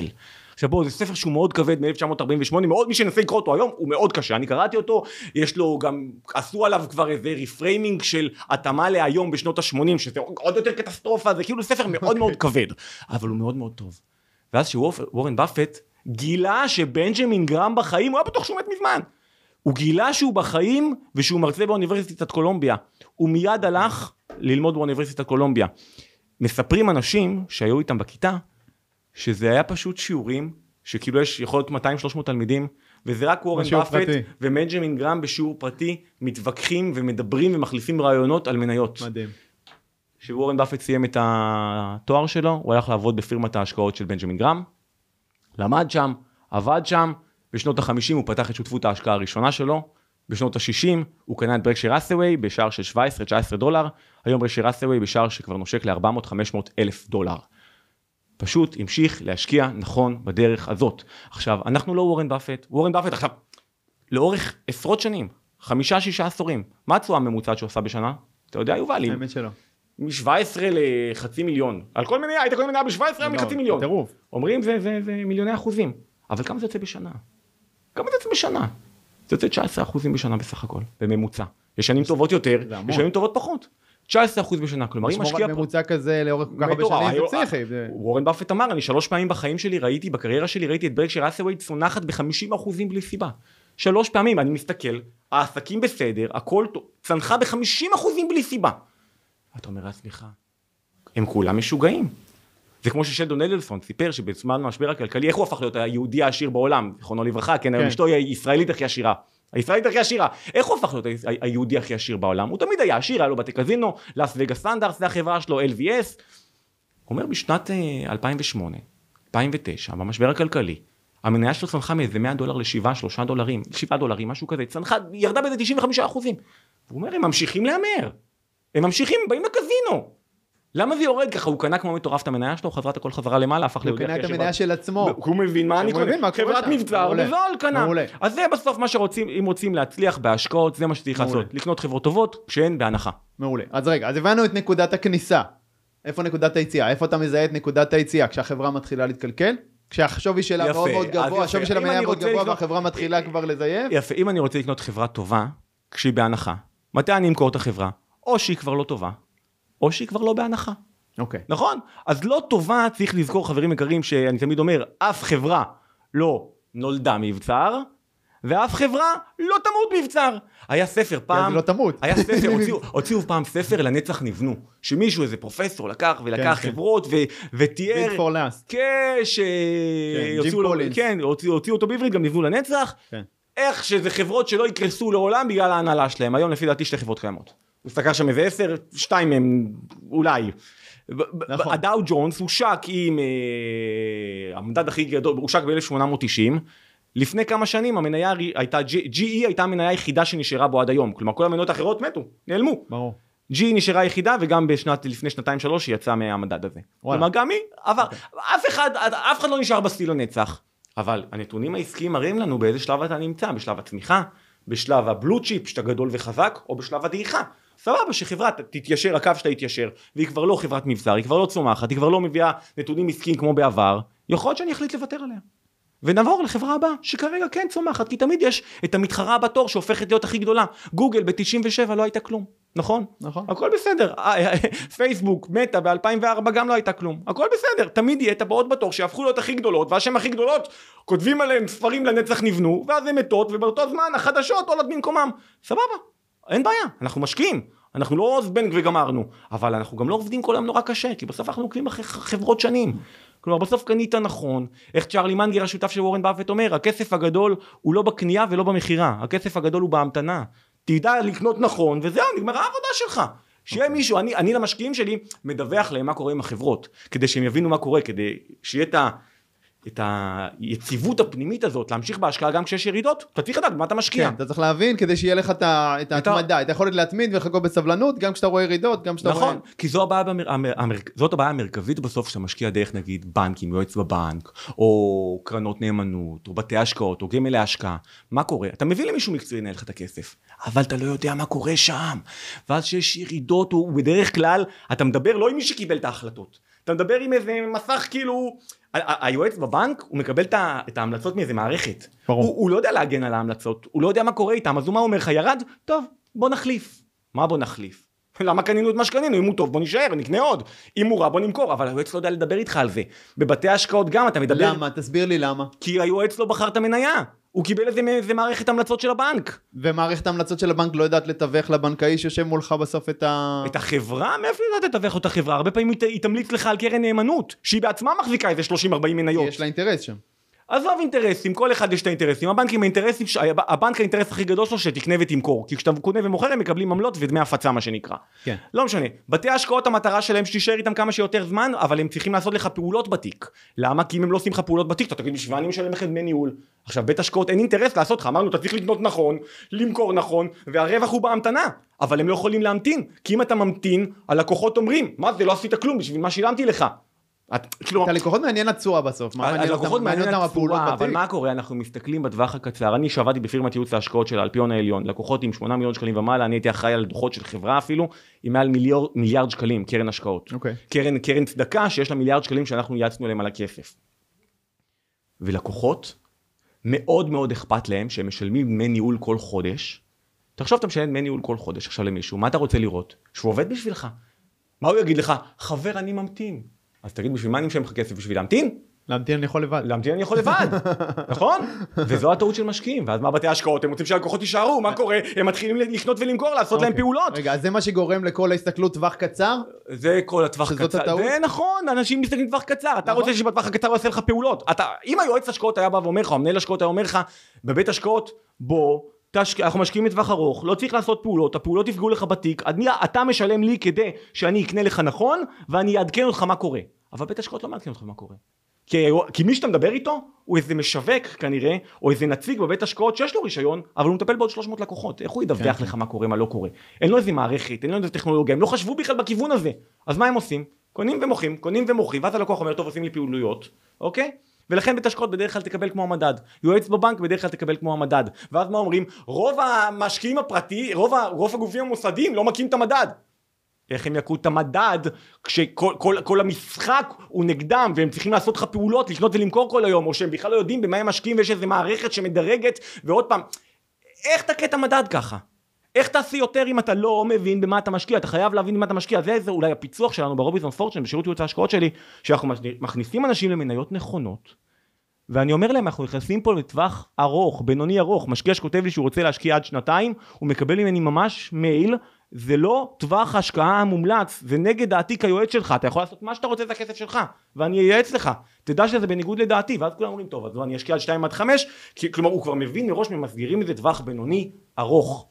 עכשיו בואו, זה ספר שהוא מאוד כבד, מ-אלף תשע מאות ארבעים ושמונה, מאוד, מי שנסה לקרוא אותו היום, הוא מאוד קשה, אני קראתי אותו, יש לו גם, עשו עליו כבר איזה ריפריימינג של התאמה להיום בשנות ה-שמונים, שזה עוד יותר קטסטרופה, זה כאילו ספר מאוד מאוד כבד, אבל הוא מאוד מאוד טוב. ואז שוורן באפט גילה שבנג'מין גרם בחיים, הוא היה בטוח שהוא מת מזמן. הוא גילה שהוא בחיים, ושהוא מרצה באוניברסיטת קולומביה. הוא מיד הלך ללמוד באוניברסיטת קולומביה. מספרים אנשים שהיו איתם בכיתה, שזה היה פשוט שיעורים, שכאילו יש יכול להיות מאתיים שלוש מאות תלמידים, וזה רק וורן באפט ובנג'מין גרם בשיעור פרטי, מתווכחים ומדברים ומחליפים רעיונות על מניות. מדהים. שוורן באפט סיים את התואר שלו, הוא הלך לעבוד בפירמת ההשקעות של בנג'מין גרם, למד שם, עבד שם, בשנות ה-חמישים הוא פתח את שותפות ההשקעה הראשונה שלו, בשנות ה-שישים הוא קנה את ברקשייר האת'ווי בשער של שבע עשרה תשע עשרה דולר, היום ברקשייר האת'ווי בשער שכבר נושק ל-ארבע מאות עד חמש מאות אלף דולר. פשוט המשיך להשקיע נכון בדרך הזאת. עכשיו, אנחנו לא וורן באפט, וורן באפט עכשיו, לאורך עשרות שנים, חמישה, שישה עשורים, מה התשואה הממוצעת שעושה בשנה? אתה יודע, יובלים. האמת שלא. מ-שבע עשרה לחצי מיליון. על כל מניה, היית כל מניה ב-שבע עשרה מחצי מיליון. טירוף. אומרים, זה, זה, זה מיליוני אחוזים. אבל כמה זה יוצא בשנה? כמה זה יוצא בשנה? זה יוצא תשע עשרה אחוז בשנה בסך הכל, בממוצע. יש שנים טובות יותר, יש שנים טובות פחות. תשע עשרה אחוז בשנה, כלומר, אם משקיע... ממוצע כזה לאורך כל כך הרבה שנים, זה צריך. וורן באפט אמר, אני שלוש פעמים בחיים שלי, ראיתי, בקריירה שלי, ראיתי את ברקשייר האת'ווי צונחת ב-חמישים אחוז בלי סיבה. שלוש פעמים, אני מסתכל, העסקים בסדר, הכל צנחה ב-חמישים אחוז בלי סיבה. אתה אומר, סליחה, הם כולם משוגעים. זה כמו ששלדון אדלסון סיפר שבזמן המשבר הכלכלי, איך הוא הפך להיות היהודי העשיר בעולם, זכרונו לברכה, כן, היום אשתו היא הישראלית הכי עשירה. הישראלית הכי עשירה. איך הוא הפך להיות היהודי הכי עשיר בעולם? הוא תמיד היה עשיר, היה לו בתי קזינו, לאס וגאס סנדרס, זה החברה שלו, אל וי אס. אומר בשנת אלפיים ושמונה, אלפיים ותשע, במשבר הכלכלי, המניה שלו צנחה מאיזה מאה דולר לשבעה, שלושה דולרים, שבעה דולרים, משהו כזה, צנחה, ירדה באיזה תשעים וחמישה אחוזים. והוא אומר, הם ממשיכים להמר. הם ממשיכים, באים לקזינו. למה זה יורד ככה? הוא קנה כמו מטורף את המניה שלו, חזרת הכל חזרה למעלה, הפך להודיע קשב. הוא קנה את המניה של עצמו. הוא מבין מה אני קונה. חברת מבצר, בזול קנה. אז זה בסוף מה שרוצים, אם רוצים להצליח בהשקעות, זה מה שצריך לעשות. לקנות חברות טובות, שהן בהנחה. מעולה. אז רגע, אז הבנו את נקודת הכניסה. איפה נקודת היציאה? איפה אתה מזהה את נקודת היציאה? כשהחברה מתחילה להתקלקל? כשהשווי שלה מאוד גבוה, השווי של המניה מאוד גבוה, והחברה מתחילה כבר לזייף? יפה, אם אני רוצה לקנות חברה טובה, כשהיא בהנחה, מתי אני אמכור את החברה? או שהיא כבר לא טובה. או שהיא כבר לא בהנחה. אוקיי. נכון? אז לא טובה, צריך לזכור, חברים יקרים, שאני תמיד אומר, אף חברה לא נולדה מבצר, ואף חברה לא תמות מבצר. היה ספר פעם... לא תמות. היה ספר, הוציאו, הוציאו פעם ספר לנצח נבנו, שמישהו, איזה פרופסור, לקח ולקח כן, חברות, כן. ו- ותיאר... Bid for last. כש... כן, ג'ים פולינס. כן, הוציאו, הוציאו אותו בעברית, גם נבנו לנצח. כן. איך שזה חברות שלא יקרסו לעולם בגלל ההנהלה שלהם. היום לפי דעתי שתי חברות קיימות. הוא סתקר שם איזה עשר, שתיים הם אולי. נכון. הדאו ג'ונס הושק עם, אה, המדד הכי גדול, הושק ב-אלף שמונה מאות תשעים, לפני כמה שנים המניה הייתה, ג'י אי הייתה המניה היחידה שנשארה בו עד היום, כלומר כל המניות האחרות מתו, נעלמו. ברור. ג'י אי נשארה היחידה, וגם בשנת, לפני שנתיים שלוש היא יצאה מהמדד הזה. וואלה. כלומר גם היא, אבל okay. אף אחד, אף אחד לא נשאר בסטיל לנצח, אבל הנתונים העסקיים מראים לנו באיזה שלב אתה נמצא, בשלב הצמיחה, בשלב הבלו-צ'יפ שאתה גדול וחזק, או בשלב הדעיכה. סבבה שחברה תתיישר, הקו שאתה יתיישר, והיא כבר לא חברת מבצר, היא כבר לא צומחת, היא כבר לא מביאה נתונים עסקיים כמו בעבר, יכול להיות שאני אחליט לוותר עליה. ונעבור לחברה הבאה, שכרגע כן צומחת, כי תמיד יש את המתחרה בתור שהופכת להיות הכי גדולה. גוגל ב-תשעים ושבע לא הייתה כלום, נכון? נכון. הכל בסדר. פייסבוק, מטא ב-אלפיים וארבע גם לא הייתה כלום. הכל בסדר. תמיד יהיה את הבאות בתור שהפכו להיות הכי גדולות, והשם הכי גדולות כותבים עליהם ספרים לנצח נבנו, ואז הן מתות, ובאותו זמן החדשות עולות במקומם. סבבה. אין בעיה, אנחנו משקיעים, אנחנו לא עוזבנק וגמרנו, אבל אנחנו גם לא עובדים כל היום נורא קשה, כי בסוף אנחנו עוקבים אחרי חברות שנים, כלומר בסוף קנית נכון, איך צ'רלי מנגר השותף של וורן באפט אומר, הכסף הגדול הוא לא בקנייה ולא במחירה, הכסף הגדול הוא בהמתנה, תדע לקנות נכון וזהו, נגמרה העבודה שלך, שיהיה מישהו, אני, אני למשקיעים שלי מדווח להם מה קורה עם החברות, כדי שהם יבינו מה קורה, כדי שיהיה את ה... את היציבות הפנימית הזאת, להמשיך בהשקעה גם כשיש ירידות, אתה צריך לדעת, מה אתה משקיע? כן, אתה צריך להבין, כדי שיהיה לך את ההתמדה, את היכולת להתמיד ולחכות בסבלנות, גם כשאתה רואה ירידות, גם כשאתה רואה... נכון, כי זאת הבעיה המרכזית בסוף, שאתה משקיע דרך נגיד בנקים, יועץ בבנק, או קרנות נאמנות, או בתי השקעות, או גמל להשקעה, מה קורה? אתה מביא למישהו מקצועי לנהל לך את הכסף, אבל אתה לא יודע מה קורה שם, ואז שיש ירידות, ובדרך כלל, אתה מדבר לא עם מי שקיבל את ההחלטות, אתה מדבר עם איזה מסך כאילו... היועץ בבנק, הוא מקבל את ההמלצות מאיזה מערכת. הוא, הוא לא יודע להגן על ההמלצות, הוא לא יודע מה קורה איתם, אז הוא מה אומר לך, ירד? טוב, בוא נחליף. מה בוא נחליף? למה קנינו את מה שקנינו? אם הוא טוב, בוא נשאר, נקנה עוד. אם הוא רע, בוא נמכור, אבל היועץ לא יודע לדבר איתך על זה. בבתי ההשקעות גם אתה מדבר... למה? תסביר לי למה. כי היועץ לא בחר את המניה. הוא קיבל את זה מאיזה מערכת המלצות של הבנק. ומערכת המלצות של הבנק לא יודעת לתווך לבנקאי שיושב מולך בסוף את ה... את החברה? מאיפה יודעת לתווך אותה חברה? הרבה פעמים היא תמליץ לך על קרן נאמנות, שהיא בעצמה מחזיקה איזה שלושים ארבעים מניות. יש לה אינטרס שם. עזוב אינטרסים, כל אחד יש את האינטרסים. הבנקים, האינטרסים, הבנק האינטרס הכי גדול שלו שתקנה ותמכור, כי כשאתה קונה ומוכר הם מקבלים עמלות ודמי הפצה מה שנקרא. כן. לא משנה. בתי ההשקעות המטרה שלהם שתישאר איתם כמה שיותר זמן, אבל הם צריכים לעשות לך פעולות בתיק. למה? כי אם הם לא עושים לך פעולות בתיק, אתה תגיד לי שבע, אני משלם לכם דמי ניהול. עכשיו בית השקעות אין אינטרס לעשות לך, אמרנו אתה צריך לקנות נכון, למכור נכון, והרווח הוא בהמתנה. אבל הם לא יכולים להמתין, כי אם אתה ממתין, הלקוחות אומרים, מה זה לא עשית כלום, בשביל מה שילמתי לך. את הלקוחות מעניין הצורה בסוף, הלקוחות מעניין הצורה, אבל מה קורה? אנחנו מסתכלים בטווח הקצר, אני שעבדתי בפירמת ייעוץ ההשקעות של האלפיון העליון, לקוחות עם שמונה מיליון שקלים ומעלה, אני הייתי אחראי על דוחות של חברה אפילו, עם מעל מיליארד שקלים, קרן השקעות, קרן צדקה שיש לה מיליארד שקלים שאנחנו יעצנו עליהם על הכסף. ולקוחות מאוד מאוד אכפת להם שהם משלמים דמי ניהול כל חודש, תחשוב אתה משלם דמי ניהול כל חודש עכשיו למישהו, מה אתה רוצה לראות? שהוא עובד בשבילך, מה הוא יגיד לך? חבר אני ממתין. אז תגיד, בשביל מה אני משלם לך כסף? בשביל להמתין? להמתין אני יכול לבד. להמתין אני יכול לבד, נכון? וזו הטעות של משקיעים, ואז מה בתי ההשקעות? הם רוצים שהלקוחות יישארו, מה קורה? הם מתחילים לקנות ולמכור, לעשות להם פעולות. רגע, אז זה מה שגורם לכל ההסתכלות טווח קצר? זה כל הטווח קצר. זה נכון, אנשים מסתכלים טווח קצר, אתה רוצה שבטווח הקצר הוא יעשה לך פעולות. אם היועץ השקעות היה בא ואומר לך, המנהל השקעות היה אומר לך, בבית השקעות, בוא, אנחנו משקיעים בטווח ארוך, לא צריך לעשות פעולות, הפעולות יפגעו לך בתיק, אתה משלם לי כדי שאני אקנה לך נכון, ואני אעדכן אותך מה קורה. אבל בית השקעות לא מעדכן אותך מה קורה. כי, כי מי שאתה מדבר איתו, הוא איזה משווק כנראה, או איזה נציג בבית השקעות שיש לו רישיון, אבל הוא מטפל בעוד שלוש מאות לקוחות. איך הוא ידווח כן. לך מה קורה, מה לא קורה? אין לו איזה מערכת, אין לו איזה טכנולוגיה, הם לא חשבו בכלל בכיוון הזה. אז מה הם עושים? קונים ומוכרים, קונים ומוכרים, ואז הלקוח אומר, טוב, עושים לי פעילויות, אוקיי? ולכן בית השקעות בדרך כלל תקבל כמו המדד, יועץ בבנק בדרך כלל תקבל כמו המדד, ואז מה אומרים? רוב המשקיעים הפרטי, רוב, רוב הגופים המוסדיים לא מקים את המדד. איך הם יקרו את המדד, כשכל כל, כל המשחק הוא נגדם, והם צריכים לעשות לך פעולות, לשנות ולמכור כל היום, או שהם בכלל לא יודעים במה הם משקיעים, ויש איזו מערכת שמדרגת, ועוד פעם, איך תקע את המדד ככה? איך תעשי יותר אם אתה לא מבין במה אתה משקיע? אתה חייב להבין במה אתה משקיע. זה, זה אולי הפיצוח שלנו ברובינסון פורצ'ן, בשירות יועץ ההשקעות שלי, שאנחנו מכניסים אנשים למניות נכונות, ואני אומר להם, אנחנו נכנסים פה לטווח ארוך, בינוני ארוך. משקיע שכותב לי שהוא רוצה להשקיע עד שנתיים, הוא מקבל ממני ממש מייל, זה לא טווח ההשקעה המומלץ, זה נגד דעתי כיועץ שלך, אתה יכול לעשות מה שאתה רוצה, זה הכסף שלך, ואני אייעץ לך, תדע שזה בניגוד לדעתי, ואז כולם אומרים, טוב, אז אני אשקיע עד שתיים עד חמש, כלומר, הוא כבר מבין מראש, ממסגירים איזה טווח בינוני ארוך.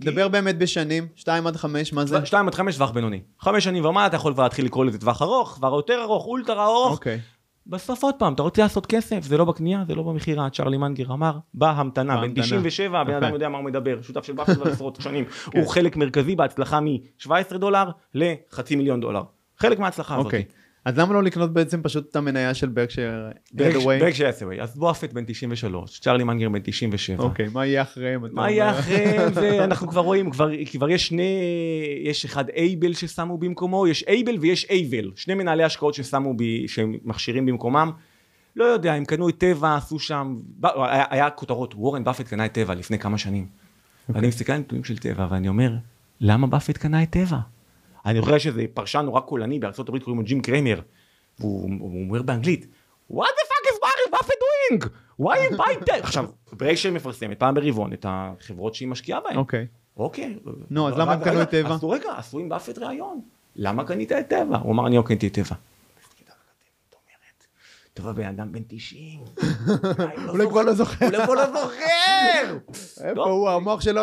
דבר באמת בשנים, שתיים עד חמש, מה זה? שתיים עד חמש, טווח בינוני. חמש שנים ומעלה, אתה יכול כבר להתחיל לקרוא לזה טווח ארוך, כבר יותר ארוך, אולטרה ארוך. בסוף עוד פעם, אתה רוצה לעשות כסף, זה לא בקנייה, זה לא במחירה, צ'רלי מנגר אמר, בהמתנה, בין תשעים ושבע, הבן אדם יודע מה הוא מדבר, שותף של באפט כבר עשרות שנים, הוא חלק מרכזי בהצלחה מ-שבע עשרה דולר לחצי מיליון דולר, חלק מההצלחה הזאת. אז למה לא לקנות בעצם פשוט את המניה של ברקשייר האת'ווי? ברקשייר האת'ווי, אז באפט בין תשעים ושלוש, צ'רלי מנגר בין תשעים ושבע. אוקיי, מה יהיה אחריהם? מה יהיה אחריהם? אנחנו כבר רואים, כבר יש שני, יש אחד אייבל ששמו במקומו, יש אייבל ויש אייבל, שני מנהלי השקעות ששמו, שמכשירים במקומם, לא יודע, הם קנו את טבע, עשו שם, היה כותרות, וורן באפט קנה את טבע לפני כמה שנים, ואני מסתכל על נתונים של טבע, ואני אומר, למה באפט קנה את טבע? אני חושב שזה פרשן נורא קולני, בארצות הברית קוראים לו ג'ים קריימר, והוא אומר באנגלית, what the fuck is Warren Buffett doing? Why buy that? עכשיו, ברקשר מפרסמת פעם ברבעון את החברות שהיא משקיעה בהן. אוקיי. אוקיי. נו, אז למה הם קנו את טבע? עשו רגע, עשו עם באפט ראיון. למה קנית את טבע? הוא אמר, אני לא קניתי את טבע. טובה בן אדם בן תשעים. אולי כבר לא זוכר. אולי כבר לא זוכר. איפה הוא, המוח שלא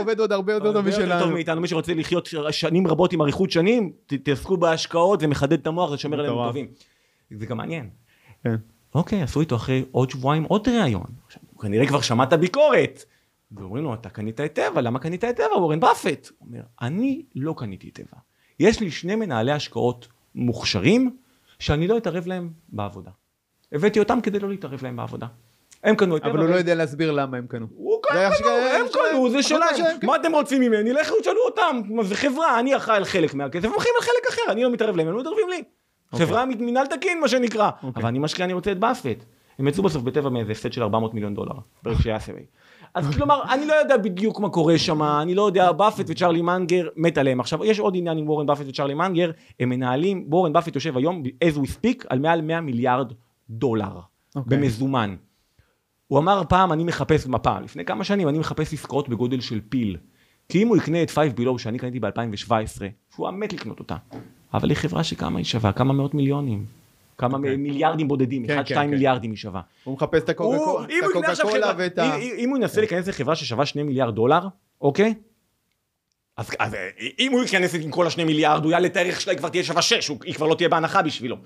עובד עוד הרבה יותר טוב משלנו. טוב מאיתנו, מי שרוצה לחיות שנים רבות עם אריכות שנים, תעסקו בהשקעות, זה מחדד את המוח, זה שומר עליהם טובים. זה גם מעניין. אוקיי, עשו איתו אחרי עוד שבועיים עוד ראיון. כנראה כבר שמעת ביקורת. ואומרים לו, אתה קנית את טבע, למה קנית את טבע, וורן באפט? הוא אומר, אני לא קניתי את טבע. יש לי שני מנהלי השקעות מוכשרים, שאני לא אתערב להם בעבודה. הבאתי אותם כדי לא להתערב להם בעבודה. הם קנו את טבע. אבל הוא לא יודע להסביר למה הם קנו. הוא קנו, הם קנו, זה שלהם. מה אתם רוצים ממני? לכו תשאלו אותם. זה חברה, אני אחראי על חלק מהכסף, הם הולכים על חלק אחר, אני לא מתערב להם, הם לא מתערבים לי. חברה מנהל תקין, מה שנקרא. אבל אני משקיע, אני רוצה את באפט. הם יצאו בסוף בטבע מאיזה הפסד של ארבע מאות מיליון דולר, ברקשייר האת'ווי. אז כלומר, אני לא יודע בדיוק מה קורה שם, אני לא יודע, באפט וצ'רלי מנגר מת עליהם. עכשיו, יש עוד עניין עם וורן באפט וצ'רלי מנגר, הם מנהלים, וורן באפט יושב היום, as we speak, על מעל מאה מיליארד דולר, במזומן. הוא אמר פעם, אני מחפש מפה, לפני כמה שנים, אני מחפש עסקאות בגודל של פיל, כי אם הוא יקנה את Five Below, שאני קניתי ב-אלפיים שבע עשרה, שהוא אמת לקנות אותה, אבל היא חברה שכמה היא שווה, כמה מאות מיליונים. כמה מיליארדים בודדים, אחד, שתיים מיליארדים היא שווה. הוא מחפש את הקוקה קולה ואת ה... אם הוא ינסה להיכנס לחברה ששווה שני מיליארד דולר, אוקיי? אז אם הוא יכנס עם כל השני מיליארד, הוא יעלה את הערך שלה, היא כבר תהיה שווה שש, היא כבר לא תהיה בהנחה בשבילו.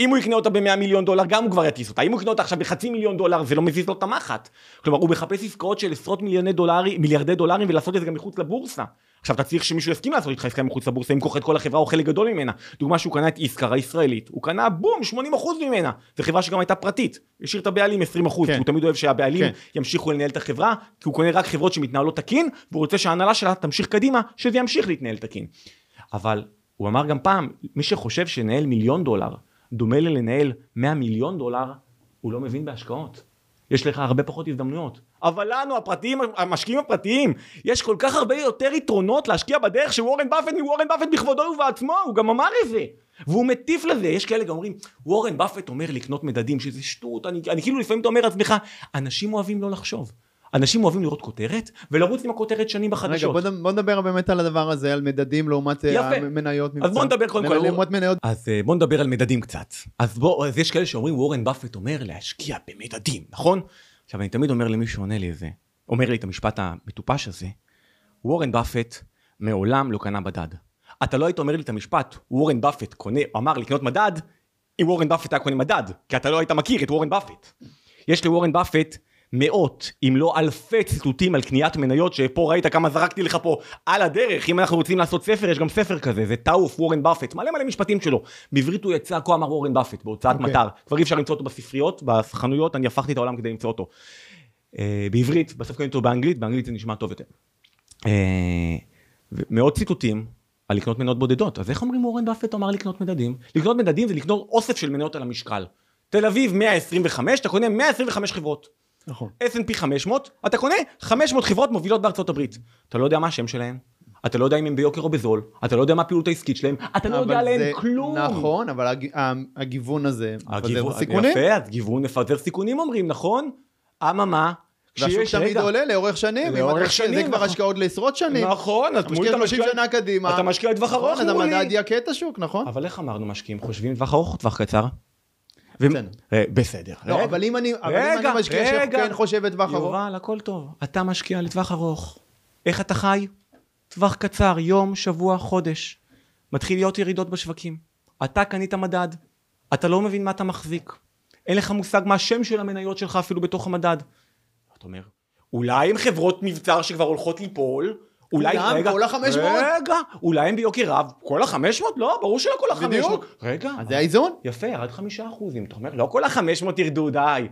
אם הוא יקנה אותה ב-מאה מיליון דולר, גם הוא כבר יטיס אותה. אם הוא יקנה אותה עכשיו בחצי מיליון דולר, זה לא מזיז לו את המחט. כלומר, הוא מחפש עסקאות של עשרות מיליארדי דולרים, ולעשות את זה גם מחוץ לבורסה. עכשיו, אתה צריך שמישהו יסכים לעשות איתך עסקה מחוץ לבורסה, אם כוחה את כל החברה או חלק גדול ממנה. דוגמה שהוא קנה את איסקר הישראלית, הוא קנה בום, שמונים אחוז ממנה. זו חברה שגם הייתה פרטית. השאיר את הבעלים עשרים אחוז, כי הוא תמיד אוהב שהבעלים ימשיכו לנהל את החברה, כי הוא קונה רק חברות שמתנהלות תקין, והוא רוצה שההנהלה שלה תמשיך קדימה, שזה ימשיך להתנהל תקין. אבל הוא אמר גם פעם, מי שחושב שנהל מיליון דולר, דומה לנהל מאה מיליון דולר, הוא לא מבין בהשקעות. יש לך הרבה פחות הזדמנויות. אבל לנו, הפרטיים, המשקיעים הפרטיים, יש כל כך הרבה יותר יתרונות להשקיע בדרך שוורן באפט מוורן באפט בכבודו ובעצמו, הוא גם אמר את זה. והוא מטיף לזה. יש כאלה גם אומרים, וורן באפט אומר לקנות מדדים, שזה שטות. אני, אני כאילו לפעמים אתה אומר עצמך, אנשים אוהבים לא לחשוב. אנשים אוהבים לראות כותרת, ולרוץ עם הכותרת שנים בחדשות. רגע, בוא נדבר באמת על הדבר הזה, על מדדים לעומת מניות. אז בוא נדבר קודם כל. אז בוא נדבר על מדדים קצת. אז יש כאלה שאומרים, וורן באפט אומר להשקיע במדדים, נכון? עכשיו, אני תמיד אומר למי שעונה לי זה, אומר לי את המשפט המטופש הזה, וורן באפט מעולם לא קנה מדד. אתה לא היית אומר לי את המשפט, וורן באפט קונה, אמר לקנות מדד, אם וורן באפט היה קונה מדד, כי אתה לא היית מכיר את וורן באפט. יש לי וורן באפט מאות, אם לא אלפי ציטוטים על קניית מניות, שפה ראית כמה זרקתי לך פה על הדרך. אם אנחנו רוצים לעשות ספר, יש גם ספר כזה, זה טאוף וורן באפט, מלא מלא משפטים שלו. בעברית הוא יצא, כה אמר וורן באפט, בהוצאת okay. מטר, כבר אי אפשר למצוא אותו בספריות, בחנויות, אני הפכתי את העולם כדי למצוא אותו. Uh, בעברית, בסוף קניתי אותו באנגלית, באנגלית זה נשמע טוב יותר. Uh, מאות ציטוטים על לקנות מניות בודדות, אז איך אומרים וורן באפט אמר לקנות מדדים? לקנות מדדים זה לקנות אוסף של מניות על המשקל. תל אביב מאה עשרים וחמש, אתה קונה מאה עשרים וחמש חברות. נכון. אס אנד פי חמש מאות, אתה קונה חמש מאות חברות מובילות בארצות הברית. אתה לא יודע מה השם שלהם, אתה לא יודע אם הם ביוקר או בזול, אתה לא יודע מה הפעילות העסקית שלהם, אתה לא יודע עליהם כלום. נכון, אבל הגיוון הזה מפזר סיכונים. יפה, גיוון מפזר סיכונים אומרים, נכון? אממה, והשוק תמיד עולה לאורך שנים, זה כבר השקעות לעשרות שנים. נכון, אתה משקיע שלושים שנה קדימה. אתה משקיע לטווח ארוך, נכון, אתה מדד יכה את השוק, נכון? אבל איך אמרנו משקיעים, חושבים לטווח ארוך או טווח קצר? בסדר. לא, אבל אם אני משקיע שכן חושב בטווח ארוך. יובל, הכל טוב. אתה משקיע לטווח ארוך. איך אתה חי? טווח קצר, יום, שבוע, חודש. מתחיל להיות ירידות בשווקים. אתה קנית מדד. אתה לא מבין מה אתה מחזיק. אין לך מושג מה השם של המניות שלך אפילו בתוך המדד. אתה אומר, אולי הם חברות מבצר שכבר הולכות ליפול, אולי, רגע, כל ה-חמש מאות? רגע, אולי הם ביוקר רב, כל ה-חמש מאות? לא, ברור שלא כל ה-חמש מאות. בדיוק. רגע. אז זה האיזון? יפה, ירד חמישה אחוזים, אתה אומר, לא כל ה-חמש מאות ירדו, די.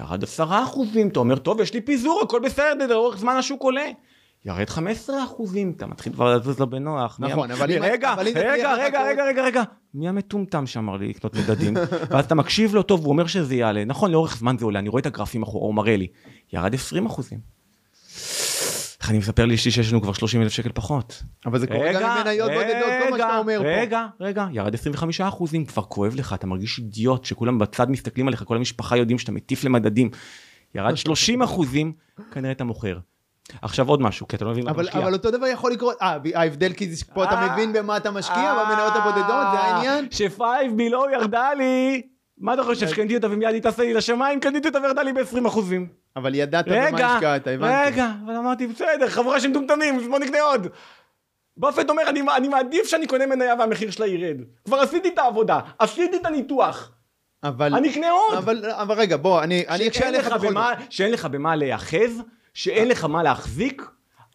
ירד עשרה אחוזים, אתה אומר, טוב, יש לי פיזור, הכל בסדר, אורך זמן השוק עולה. ירד חמישה עשר אחוזים, אתה מתחיל כבר לזוז לבנוח. נכון, אבל אם... רגע, רגע, רגע, רגע, רגע. מי המטומטם שאמר לי לקנות מדדים? ואז אתה מקשיב לו טוב, הוא אומר שזה יעלה. נכון, לאורך זמן זה עולה, אני רואה את הגרפים אחורה, הוא מראה לי. ירד עשרים אחוזים. אני מספר לי אשתי שיש לנו כבר שלושים אלף שקל פחות. אבל זה קורה גם עם מניות בודדות, כל מה שאתה אומר פה. רגע, רגע, ירד עשרים וחמישה אחוזים, כבר כואב לך, אתה מרגיש אידיוט, שכולם בצד מסתכלים עליך, כל המשפחה יודעים שאתה מטיף למדדים. ירד שלושים אחוזים, כנראה אתה מוכר. עכשיו עוד משהו, כי אתה לא מבין מה אתה משקיע. אבל אותו דבר יכול לקרות, ההבדל כי פה אתה מבין במה אתה משקיע, במניות הבודדות, זה העניין. שפייב בלו ירדה לי. מה אתה חושב, שקניתי אותה ומיד היא תעשה לי לשמיים, קניתי אותה וירדה לי ב-עשרים אחוזים. אבל ידעת במה השקעת, הבנתי. רגע, אבל אמרתי, בסדר, חבורה שהם טומטמים, בוא נקנה עוד. באפט אומר, אני, אני מעדיף שאני קונה מניה והמחיר שלה ירד. כבר עשיתי את העבודה, עשיתי את הניתוח. אבל... אני אקנה עוד. אבל, אבל רגע, בוא, אני... שאין, אני לך במה, שאין לך במה להיאחז, שאין לך מה להחזיק,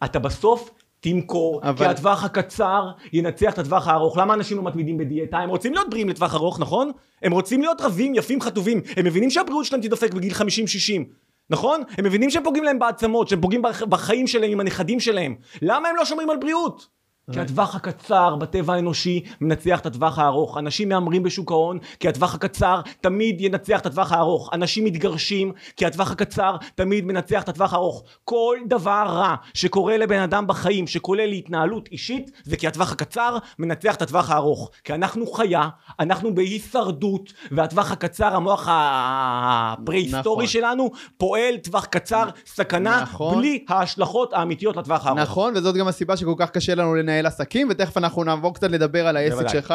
אתה בסוף... תמכור, אבל... כי הטווח הקצר ינצח את הטווח הארוך. למה אנשים לא מתמידים בדיאטה? הם רוצים להיות בריאים לטווח ארוך, נכון? הם רוצים להיות רבים, יפים, חטובים. הם מבינים שהבריאות שלהם תדפק בגיל חמישים שישים, נכון? הם מבינים שהם פוגעים להם בעצמות, שהם פוגעים בחיים שלהם עם הנכדים שלהם. למה הם לא שומרים על בריאות? כי הטווח הקצר בטבע האנושי מנצח את הטווח הארוך. אנשים מאמרים בשוק ההון, כי הטווח הקצר תמיד ינצח את הטווח הארוך. אנשים מתגרשים, כי הטווח הקצר תמיד מנצח את הטווח הארוך. כל דבר רע שקורה לבן אדם בחיים, שכולל להתנהלות אישית, זה כי הטווח הקצר מנצח את הטווח הארוך. כי אנחנו חיה, אנחנו בהישרדות, והטווח הקצר, המוח הפרה-היסטורי שלנו, פועל טווח קצר, סכנה, בלי ההשלכות האמיתיות לטווח הארוך. נכון, וזאת גם הסיבה שכל כך קשה לנו לנהל אל עסקים, ותכף אנחנו נעבור קצת לדבר על העסק שלך,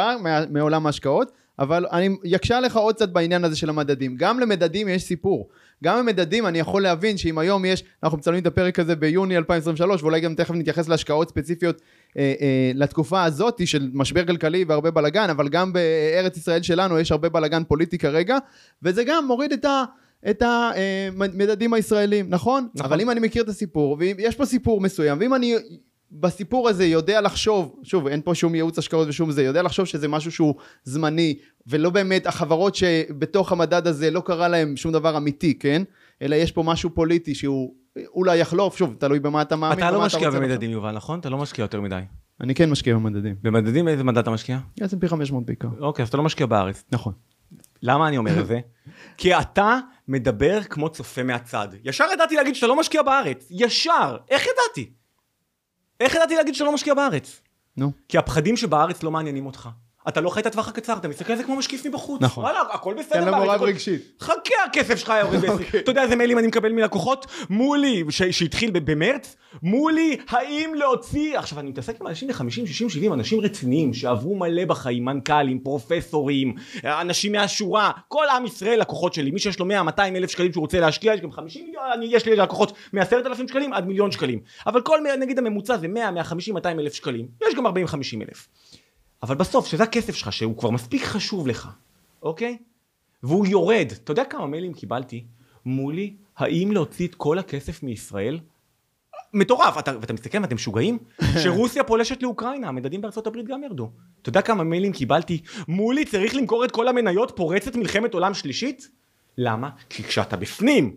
מעולם ההשקעות, אבל אני יקשה לך עוד קצת בעניין הזה של המדדים. גם למדדים יש סיפור. גם למדדים אני יכול להבין שאם היום יש, אנחנו מצלמים את הפרק הזה ביוני אלפיים עשרים ושלוש, ואולי גם תכף נתייחס להשקעות ספציפיות אה, אה, לתקופה הזאת של משבר כלכלי והרבה בלגן, אבל גם בארץ ישראל שלנו יש הרבה בלגן פוליטי כרגע, וזה גם מוריד את ה... את המדדים הישראלים, נכון? נכון. אבל אם אני מכיר את הסיפור, ויש פה סיפור מסוים, ואם אני... בסיפור הזה יודע לחשוב, שוב, אין פה שום ייעוץ השקעות ושום זה, יודע לחשוב שזה משהו שהוא זמני, ולא באמת, החברות שבתוך המדד הזה לא קרה להם שום דבר אמיתי, כן? אלא יש פה משהו פוליטי שהוא אולי יחלוף, שוב, תלוי במה אתה מאמין. אתה לא משקיע במדדים, יובל, נכון? אתה לא משקיע יותר מדי. אני כן משקיע במדדים. במדדים, איזה מדד אתה משקיע? אס אנד פי חמש מאות בעיקר. אוקיי, אז אתה לא משקיע בארץ. נכון. למה אני אומר את זה? כי אתה מדבר כמו צופה מהצד. ישר ידעתי להגיד שאתה לא משקיע בארץ. ישר. איך ידעתי? איך ידעתי להגיד שאתה לא משקיע בארץ? נו. כי הפחדים שבארץ לא מעניינים אותך. אתה לא חי את הטווח הקצר, אתה מסתכל על זה כמו משקיף מבחוץ. נכון. וואלה, הכל בסדר. כן, למורד רגשית. חכה, הכסף שלך יורד בעסק. אתה יודע איזה מיילים אני מקבל מלקוחות? מולי, שהתחיל במרץ, מולי, האם להוציא... עכשיו, אני מתעסק עם אנשים ל-חמישים, שישים, שבעים, אנשים רציניים, שעברו מלא בחיים, מנכ"לים, פרופסורים, אנשים מהשורה, כל עם ישראל לקוחות שלי, מי שיש לו מאה, מאתיים אלף שקלים שהוא רוצה להשקיע, יש גם חמישים מיליון, יש לי לקוחות מ-עשרת אלפים שקלים עד מיליון שקלים. אבל כל, נגיד, הממוצע זה מאה, מאה וחמישים, מאתיים אלף שקלים. יש גם ארבעים, חמישים אלף. אבל בסוף, שזה הכסף שלך, שהוא כבר מספיק חשוב לך, אוקיי? והוא יורד. אתה יודע כמה מיילים קיבלתי? מולי, האם להוציא את כל הכסף מישראל? מטורף. אתה, ואתה מסתכל, ואתם משוגעים? שרוסיה פולשת לאוקראינה, המדדים בארצות הברית גם ירדו. אתה יודע כמה מיילים קיבלתי? מולי, צריך למכור את כל המניות, פורצת מלחמת עולם שלישית? למה? כי כשאתה בפנים,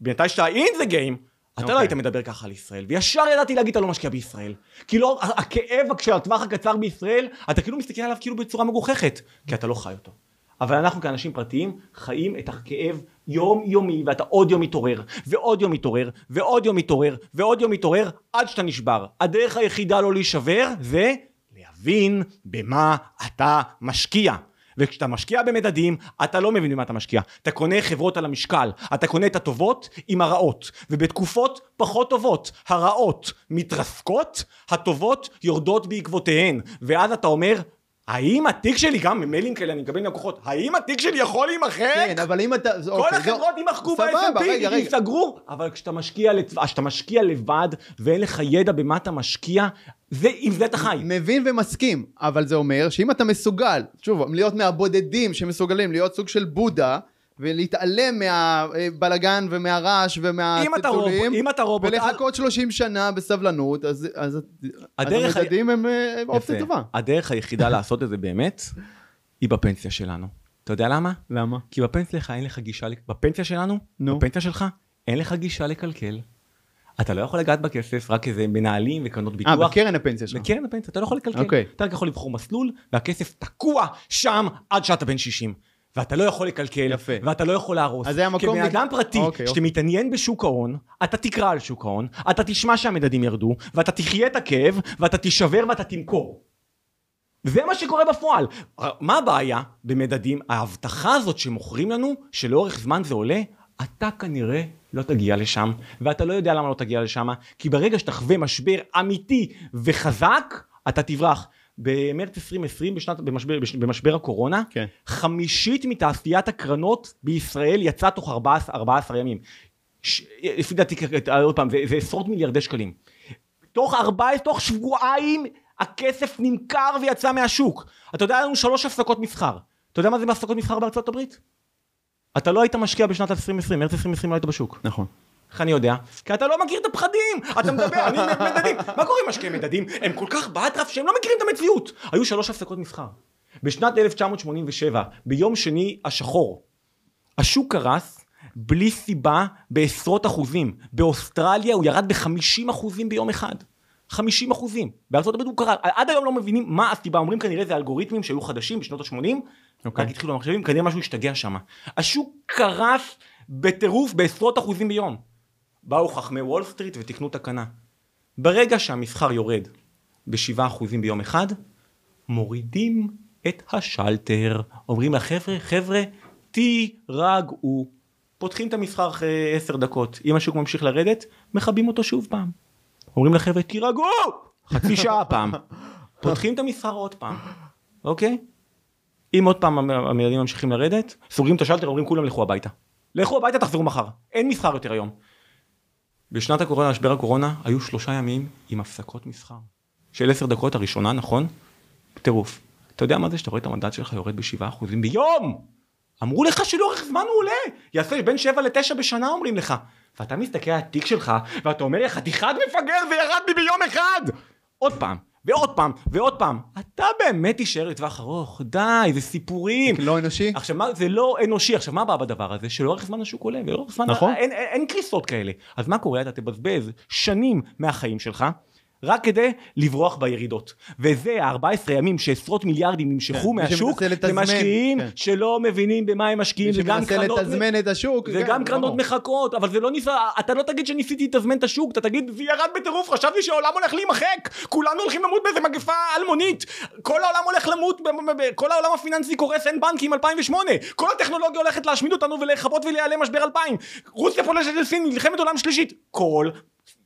בינתיים שאתה אין זה גיים, אתה okay. לא היית מדבר ככה על ישראל, וישר ידעתי להגיד אתה לא משקיע בישראל, כי לא, הכאב של הטווח הקצר בישראל, אתה כאילו מסתכל עליו כאילו בצורה מגוחכת, כי אתה לא חי אותו. אבל אנחנו כאנשים פרטיים, חיים את הכאב יום יומי, ואתה עוד יום מתעורר, ועוד יום מתעורר, ועוד יום מתעורר, ועוד יום מתעורר, עד שאתה נשבר. הדרך היחידה לא להישבר, זה להבין במה אתה משקיע. וכשאתה משקיע במדדים, אתה לא מבין במה אתה משקיע. אתה קונה חברות על המשקל, אתה קונה את הטובות עם הרעות, ובתקופות פחות טובות, הרעות מתרסקות, הטובות יורדות בעקבותיהן, ואז אתה אומר, האם התיק שלי, גם ממיילים כאלה, אני מקבל עם לקוחות, האם התיק שלי יכול להימחק? כן, אבל אם אתה... כל אוקיי, החברות יימחקו לא... ב-אס אנד פי, ייסגרו, אבל כשאתה משקיע, לצ... כשאתה משקיע לבד, ואין לך ידע במה אתה משקיע, זה, אם זה אתה חי. מבין ומסכים, אבל זה אומר שאם אתה מסוגל, שוב, להיות מהבודדים שמסוגלים, להיות סוג של בודה, ולהתעלם מהבלגן ומהרעש ומהתצולים, ולחכות שלושים שנה בסבלנות, אז, אז המדדים ה... הם אופציה טובה. הדרך היחידה לעשות את זה באמת, היא בפנסיה שלנו. אתה יודע למה? למה? כי בפנסיה שלך אין לך גישה, בפנסיה שלנו, no. בפנסיה שלך, אין לך גישה לקלקל. אתה לא יכול לגעת בכסף, רק איזה מנהלים וקרנות ביטוח. אה, בקרן הפנסיה שלך. בקרן הפנסיה, אתה לא יכול לקלקל. Okay. אתה רק יכול לבחור מסלול, והכסף תקוע שם עד שאתה בן שישים. ואתה לא יכול לקלקל, יפה. ואתה לא יכול להרוס. אז זה המקום... כבאדם ב... פרטי, אוקיי, שאתה מתעניין בשוק ההון, אתה תקרא על שוק ההון, אתה תשמע שהמדדים ירדו, ואתה תחיה את הכאב, ואתה תשבר ואתה תמכור. זה מה שקורה בפועל. מה הבעיה במדדים? ההבטחה הזאת שמוכרים לנו, שלאורך זמן זה עולה, אתה כנראה לא תגיע לשם, ואתה לא יודע למה לא תגיע לשם, כי ברגע שתחווה משבר אמיתי וחזק, אתה תברח. במרץ עשרים עשרים, בשנת, במשבר, במשבר הקורונה, כן. חמישית מתעשיית הקרנות בישראל יצא תוך ארבעה עשר ימים. ש... לפי דעתי, עוד פעם, זה, זה עשרות מיליארדי שקלים. תוך ארבעה, תוך שבועיים, הכסף נמכר ויצא מהשוק. אתה יודע, לנו שלוש הפסקות מסחר. אתה יודע מה זה בהפסקות מסחר בארצות הברית? אתה לא היית משקיע בשנת עשרים עשרים, מרץ עשרים עשרים לא היית בשוק. נכון. איך אני יודע? כי אתה לא מכיר את הפחדים, אתה מדבר, אני מדדים. מה קורה עם משקיעי מדדים? הם כל כך באטרף שהם לא מכירים את המציאות. היו שלוש הפסקות מסחר. בשנת אלף תשע מאות שמונים ושבע, ביום שני השחור, השוק קרס בלי סיבה בעשרות אחוזים. באוסטרליה הוא ירד ב-חמישים אחוזים ביום אחד. חמישים אחוזים. בארצות הברית הוא קרא. עד היום לא מבינים מה הסיבה. אומרים כנראה זה אלגוריתמים שהיו חדשים בשנות ה-שמונים. רק התחילו המחשבים, כנראה משהו השתגע שם. השוק קרס בטירוף בעשרות אחוזים ביום. באו חכמי וול סטריט ותקנו תקנה. ברגע שהמסחר יורד בשבעה אחוזים ביום אחד, מורידים את השלטר. אומרים לחבר'ה, חבר'ה, תירגעו. פותחים את המסחר אחרי עשר דקות. אם השוק ממשיך לרדת, מכבים אותו שוב פעם. אומרים לחבר'ה, תירגעו! חצי שעה פעם. פותחים את המסחר עוד פעם. אוקיי? אם עוד פעם המדדים ממשיכים לרדת, סוגרים את השלטר, אומרים כולם לכו הביתה. לכו הביתה, תחזרו מחר. אין מסחר יותר היום. בשנת הקורונה, משבר הקורונה, היו שלושה ימים עם הפסקות מסחר. של עשר דקות הראשונה, נכון? טירוף. אתה יודע מה זה שאתה רואה את המדד שלך יורד בשבעה אחוזים ביום? אמרו לך שלאורך זמן הוא עולה. יעשה בין שבע לתשע בשנה, אומרים לך. ואתה מסתכל על התיק שלך, ואתה אומר לך, חתיכת מפגר, זה ירד לי ביום אחד. עוד פעם, ועוד פעם, ועוד פעם. אתה באמת תישאר לטווח ארוך. די, זה סיפורים. זה לא אנושי. עכשיו, מה, זה לא אנושי. עכשיו, מה בא בדבר הזה? שלאורך זמן השוק עולה, ולאורך זמן נכון. אין, אין, אין קריסות כאלה. אז מה קורה? אתה תבזבז שנים מהחיים שלך, רק כדי לברוח בירידות. וזה ה-ארבעה עשר ימים שעשרות מיליארדים נמשכו מהשוק, למשקיעים שלא מבינים במה הם משקיעים, וגם קרנות, וגם קרנות מחכות, אבל זה לא ניסה, אתה לא תגיד שניסיתי לתזמן את השוק, אתה תגיד, זה ירד בטירוף, חשבתי שהעולם הולך להימחק, כולנו הולכים למות באיזה מגפה אלמונית, כל העולם הולך למות, כל העולם הפיננסי קורס, אין בנקים אלפיים ושמונה, כל הטכנולוגיה הולכת להשמיד אותנו ולחבות ולהיעלם משבר אלפיים, רוסיה פולשת לסין, מלחמת עולם שלישית, כל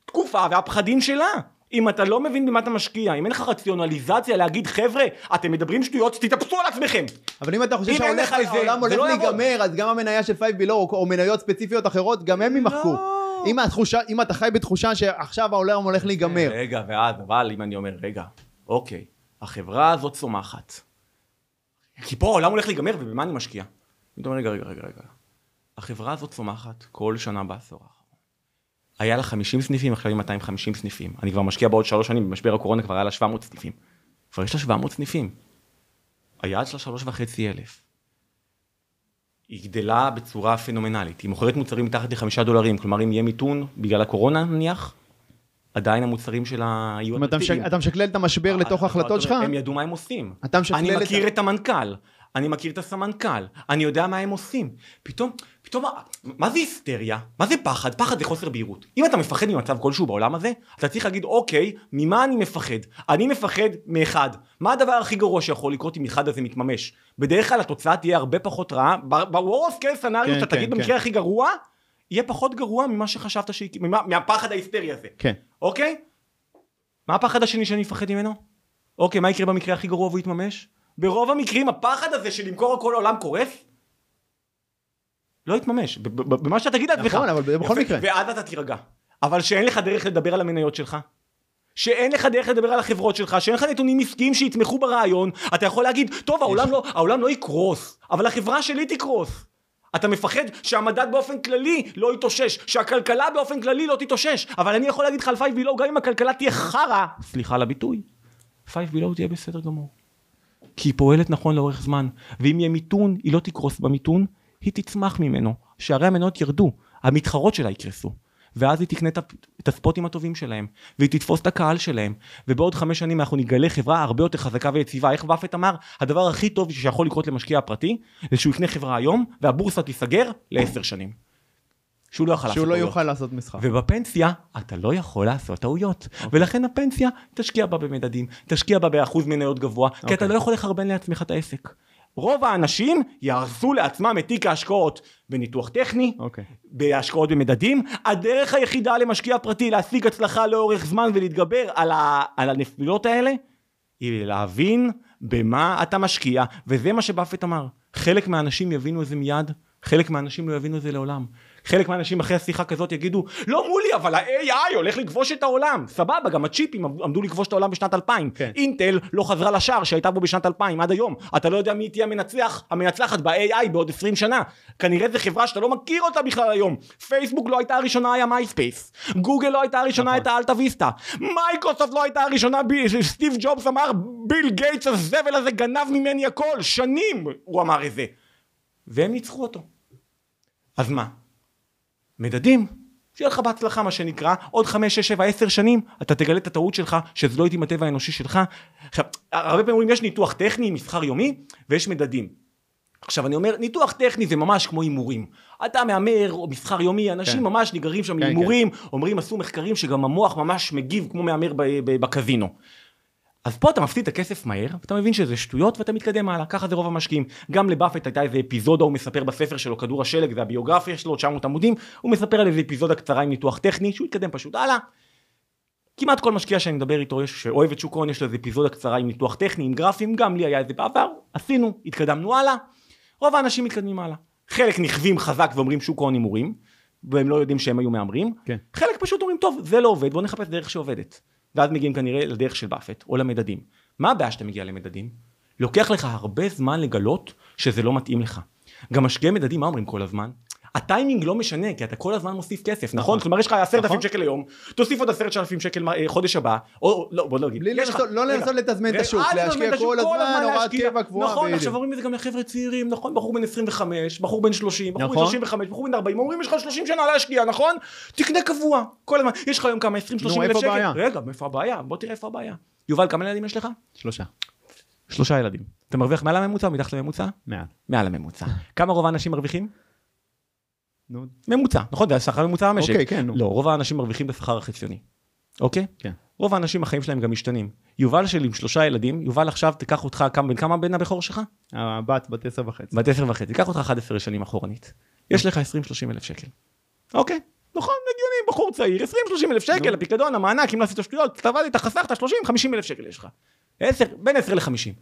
תקופה והפחדים שלה. אם אתה לא מבין במה אתה משקיע, אם אין לך רציונליזציה להגיד, חבר'ה, אתם מדברים שטויות, תתאפסו על עצמכם. אבל אם אתה חושב שהעולם הולך להיגמר, אז גם המניה של Five Below או מניות ספציפיות אחרות, גם הם ימחקו. אם אתה חי בתחושה שעכשיו העולם הולך להיגמר. רגע, ואז, אבל אם אני אומר, רגע, אוקיי, החברה הזאת צומחת. כי פה העולם הולך להיגמר, ובמה אני משקיע? אתה אומר, רגע, רגע, רגע. החברה הזאת צומחת כל שנה בעשור. היה לה חמישים סניפים, עכשיו היא מאתיים וחמישים סניפים. אני כבר משקיע בעוד שלוש שנים, במשבר הקורונה כבר היה לה שבע מאות סניפים. כבר יש לה שבע מאות סניפים. היעד שלה שלוש וחצי אלף. היא גדלה בצורה פנומנלית. היא מוכרת מוצרים מתחת לחמישה דולרים, כלומר אם יהיה מיתון בגלל הקורונה נניח, עדיין המוצרים שלה יהיו... אתה משקלל את המשבר לתוך ההחלטות שלך? הם ידעו מה הם עושים. אני מכיר את המנכ"ל. אני מכיר את הסמנכ"ל, אני יודע מה הם עושים. פתאום, פתאום, מה זה היסטריה? מה זה פחד? פחד זה חוסר בהירות. אם אתה מפחד ממצב כלשהו בעולם הזה, אתה צריך להגיד, אוקיי, ממה אני מפחד? אני מפחד מאחד. מה הדבר הכי גרוע שיכול לקרות אם אחד הזה מתממש? בדרך כלל התוצאה תהיה הרבה פחות רעה. ב-worst case scenario, אתה תגיד במקרה הכי גרוע, יהיה פחות גרוע ממה שחשבת, מהפחד ההיסטריה הזה. אוקיי? מה הפחד השני שאני מפחד ממנו? אוקיי, מה יקרה במקרה הכי גרוע והוא יתממש? ברוב המקרים הפחד הזה של למכור כל העולם קורף, לא יתממש, במה שאתה תגיד את עצמך. נכון, אבל בכל מקרה. ועד אתה תירגע. אבל שאין לך דרך לדבר על המניות שלך, שאין לך דרך לדבר על החברות שלך, שאין לך נתונים עסקיים שיתמכו ברעיון, אתה יכול להגיד, טוב, העולם לא, העולם לא יקרוס, אבל החברה שלי תקרוס. אתה מפחד שהמדד באופן כללי לא יתושש, שהכלכלה באופן כללי לא תתושש, אבל אני יכול להגיד לך על Five Below, גם אם הכלכלה תהיה חרא, סליחה על הביטוי, Five Below תהיה בסדר גמור. כי היא פועלת נכון לאורך זמן, ואם יהיה מיתון, היא לא תקרוס במיתון, היא תצמח ממנו, שערי המניות ירדו, המתחרות שלה יקרסו, ואז היא תקנה את הספוטים הטובים שלהם, והיא תתפוס את הקהל שלהם, ובעוד חמש שנים אנחנו נגלה חברה הרבה יותר חזקה ויציבה. איך באפט אמר, הדבר הכי טוב שיכול לקרות למשקיע הפרטי, זה שהוא יקנה חברה היום, והבורסה תיסגר לעשר שנים. שהוא לא יוכל, שהוא לא יוכל לעשות משחק. ובפנסיה, אתה לא יכול לעשות טעויות. Okay. ולכן הפנסיה, תשקיע בה במדדים, תשקיע בה באחוז מניות גבוה, okay. כי אתה לא יכול לחרבן לעצמך את העסק. רוב האנשים יערסו לעצמם את תיק ההשקעות בניתוח טכני, okay. בהשקעות במדדים. הדרך היחידה למשקיע פרטי, להשיג הצלחה לאורך זמן ולהתגבר על, ה... על הנפילות האלה, היא להבין במה אתה משקיע. וזה מה שבאפט אמר. חלק מהאנשים יבינו את זה מיד, חלק מהאנשים לא יבינו את זה לעולם. חלק מהאנשים אחרי השיחה כזאת יגידו, לא מולי, אבל ה-איי איי הולך לכבוש את העולם. סבבה, גם הצ'יפים עמדו לכבוש את העולם בשנת אלפיים. כן. אינטל לא חזרה לשער שהייתה בו בשנת אלפיים עד היום. אתה לא יודע מי תהיה המנצח, המנצחת ב-איי איי בעוד עשרים שנה. כנראה זה חברה שאתה לא מכיר אותה בכלל היום. פייסבוק לא הייתה הראשונה, היה MySpace. גוגל לא הייתה הראשונה, הייתה אלטה ויסטה. מייקרוסופט לא הייתה הראשונה, סטיב ג'ובס אמר, ביל גייטס הזבל הזה גנב ממני הכל. שנים הוא אמר את זה. והם ניצחו אותו. אז מה? מדדים, שיהיה לך בהצלחה מה שנקרא, עוד חמש, שש, שבע, עשר שנים, אתה תגלה את הטעות שלך, שזה לא הייתי עם הטבע האנושי שלך. עכשיו, הרבה פעמים אומרים, יש ניתוח טכני, מסחר יומי, ויש מדדים. עכשיו אני אומר, ניתוח טכני זה ממש כמו הימורים. אתה מאמר, או מסחר יומי, אנשים כן. ממש נגררים שם כן, להימורים, כן. אומרים, עשו מחקרים שגם המוח ממש מגיב כמו מאמר בקזינו. אז פה אתה מפסיד את הכסף מהר, ואתה מבין שזה שטויות, ואתה מתקדם הלאה, ככה זה רוב המשקיעים. גם לבאפט הייתה איזה אפיזודה, הוא מספר בספר שלו, כדור השלג, זה הביוגרפיה שלו, תשע מאות עמודים, הוא מספר על איזה אפיזודה קצרה עם ניתוח טכני, שהוא התקדם פשוט הלאה. כמעט כל משקיע שאני מדבר איתו, שאוהב את שוק ההון, יש לו איזה אפיזודה קצרה עם ניתוח טכני, עם גרפים, גם לי היה איזה בעבר, עשינו, התקדמנו הלאה. רוב האנשים מתקדמים הלאה. חלק נכווים חזק ואומרים שוק ההון הימורים, והם לא יודעים שהם היו מהמרים. כן. חלק פשוט אומרים, "טוב, זה לא עובד, בוא נחפש דרך שעובדת." ואז מגיעים כנראה לדרך של באפט, או למדדים. מה הבעיה שאתה מגיע למדדים? לוקח לך הרבה זמן לגלות שזה לא מתאים לך. גם משקיעי מדדים, מה אומרים כל הזמן? הטיימינג לא משנה, כי אתה כל הזמן מוסיף כסף, נכון? כלומר, יש לך עשרת אלפים שקל ליום, תוסיף עוד עשרת אלפים שקל חודש הבא, או לא, בוא לא אגיד. לא לנסות לתזמן את השוק, להשקיע כל הזמן, הוראת קבע קבועה. נכון, עכשיו אומרים את זה גם לחבר'ה צעירים, נכון? בחור בן עשרים וחמש, בחור בן שלושים, בחור בן שלושים וחמש, בחור בן ארבעים, אומרים יש לך שלושים שנה להשקיע, נכון? תקנה קבוע, כל הזמן. יש לך היום כמה עשרים שלושים אלף שקל. רגע, איפה הבעיה? בוא תראה איפה הבעיה. יובל, כמה ילדים יש לך? שלושה. שלושה ילדים. אתה מרוויח מעל הממוצע או מתחת לממוצע? מעל. מעל הממוצע. כמה רוב האנשים מרוויחים? ממוצע, נכון? זה השכר ממוצע במשק. אוקיי, כן. לא, רוב האנשים מרוויחים בשכר החציוני. אוקיי? כן. רוב האנשים, החיים שלהם גם משתנים. יובל שלי עם שלושה ילדים, יובל עכשיו תיקח אותך, כמה, כמה בן הבכור שלך? הבת, בת עשר וחצי. בת עשר וחצי, תיקח אותך אחת עשרה שנים אחורנית. יש לך עשרים שלושים אלף שקל. אוקיי? נכון, הגיוני, בחור צעיר, עשרים שלושים אלף שקל, הפיקדון, המענק, אם לעשות השטויות, תעבדת, חסכת, שלושים חמישים אלף שקל יש לך. בין עשר לחמישים.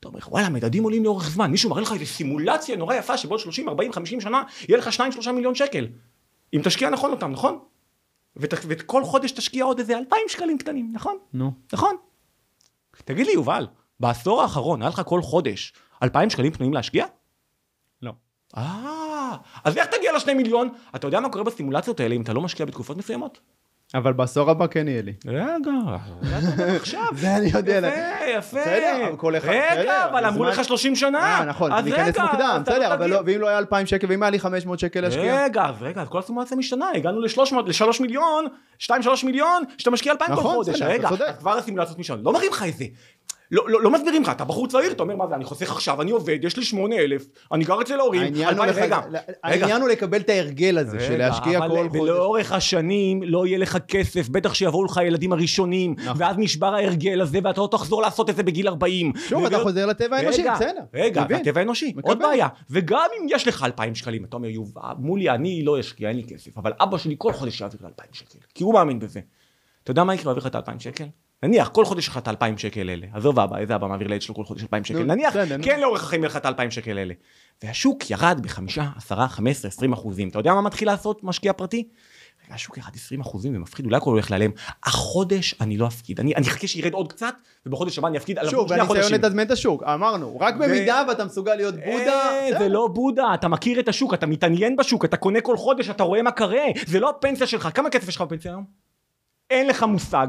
אתה אומר, וואלה, מדדים עולים לאורך זמן, מישהו מראה לך איזו סימולציה נורא יפה, שבעוד שלושים, ארבעים, חמישים שנה, יהיה לך שניים שלושה מיליון שקל. אם תשקיע נכון אותם, נכון? וכל חודש תשקיע עוד איזה אלפיים שקלים קטנים, נכון? נו. נכון? תגיד לי, יובל, בעשור האחרון, היה לך כל חודש, אלפיים שקלים פנויים להשקיע? לא. אה, אז איך תגיע לשני מיליון? אתה יודע מה קורה בסימולציות האלה, אם אתה לא משקיע בתקופות מסוימות? אבל בעשור הבא כן יהיה לי. רגע, עכשיו. זה אני יודע. יפה, יפה. רגע, אבל אמרו לך שלושים שנה. נכון, זה ניכנס מוקדם, בסדר, ואם לא היה אלפיים שקל, ואם היה לי חמש מאות שקל להשקיע. רגע, רגע, כל הסימולציה משתנה, הגענו ל-שלושה מיליון, שתיים שלוש מיליון, שאתה משקיע אלפיים כל חודש. רגע, כבר הסימולציות משתנה, לא מראים לך איזה. לא מסבירים לך, אתה בחור צעיר, אתה אומר מה זה, אני חוסך עכשיו, אני עובד, יש לי שמונה אלף, אני גר אצל ההורים, העניין הוא לקבל את ההרגל הזה, של להשקיע כל חודש. ולאורך השנים לא יהיה לך כסף, בטח שיבואו לך הילדים הראשונים, ואז נשבר ההרגל הזה, ואתה לא תחזור לעשות את זה בגיל ארבעים. שוב, אתה חוזר לטבע האנושי, בסדר. רגע, הטבע האנושי, עוד בעיה. וגם אם יש לך אלפיים שקלים, אתה אומר, יובל, מולי, אני לא אשקיע, אין לי כסף, אבל אבא שלי כל חודש יעביר לי אלפיים שקל, כי הוא מאמין בזה. אתה יודע מה יקרה, יעביר לך את אלפיים שקל? נניח, כל חודש לך את אלפיים שקל אלה. עזוב אבא, איזה אבא מעביר לילד שלו כל חודש אלפיים שקל. נניח, כן לאורך החיים לך את אלפיים שקל אלה. והשוק ירד בחמישה, עשרה, חמש עשרה, עשרים אחוזים. אתה יודע מה מתחיל לעשות משקיע פרטי? השוק ירד עשרים אחוזים, זה מפחיד, אולי הכל הולך להיעלם. החודש אני לא אפקיד. אני אחכה שירד עוד קצת, ובחודש הבא אני אפקיד על שוב, ואני ציון את הזמנת השוק, אמרנו, רק במידה ואתה מסוגל להיות בודה. זה לא בודה, אתה מכיר את השוק, אתה מתעניין בשוק, אתה קונה כל חודש, אתה רואה מה קרה. זה לא הפנסיה שלך. כמה כסף יש לך בפנסיה היום? אין לך מושג.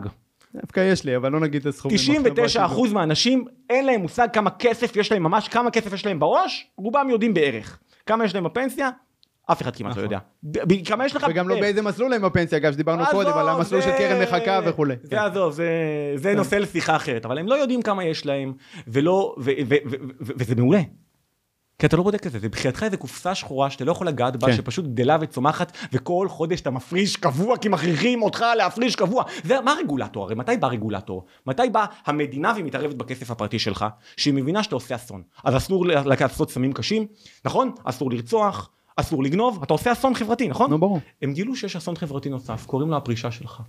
דווקא יש לי, אבל לא נגיד את הסכום. תשעים ותשעה אחוז מהאנשים אין להם מושג כמה כסף יש להם ממש, כמה כסף יש להם בראש, רובם יודעים בערך. כמה יש להם בפנסיה? אף אחד כמעט לא יודע. כמה יש לך? וגם לא באיזה מסלול הם בפנסיה, אגב, שדיברנו קודם, אבל המסלול של קרן מחכה וכו'. זה עזוב, זה נושא לשיחה אחרת, אבל הם לא יודעים כמה יש להם, וזה מעולה. כי אתה לא בודק את זה, זה בחייתך איזה קופסה שחורה שאתה לא יכול לגעת בה, שפשוט גדלה וצומחת, וכל חודש אתה מפריש קבוע, כי מכריחים אותך להפריש קבוע. זה, מה הרגולטור? הרי מתי בא רגולטור? מתי בא המדינה והיא מתערבת בכסף הפרטי שלך, שהיא מבינה שאתה עושה אסון. אז אסור לעשות סמים קשים, נכון? אסור לרצוח, אסור לגנוב, אתה עושה אסון חברתי, נכון? נו, ברור. הם גילו שיש אסון חברתי נוסף, קוראים לו הפרישה שלך.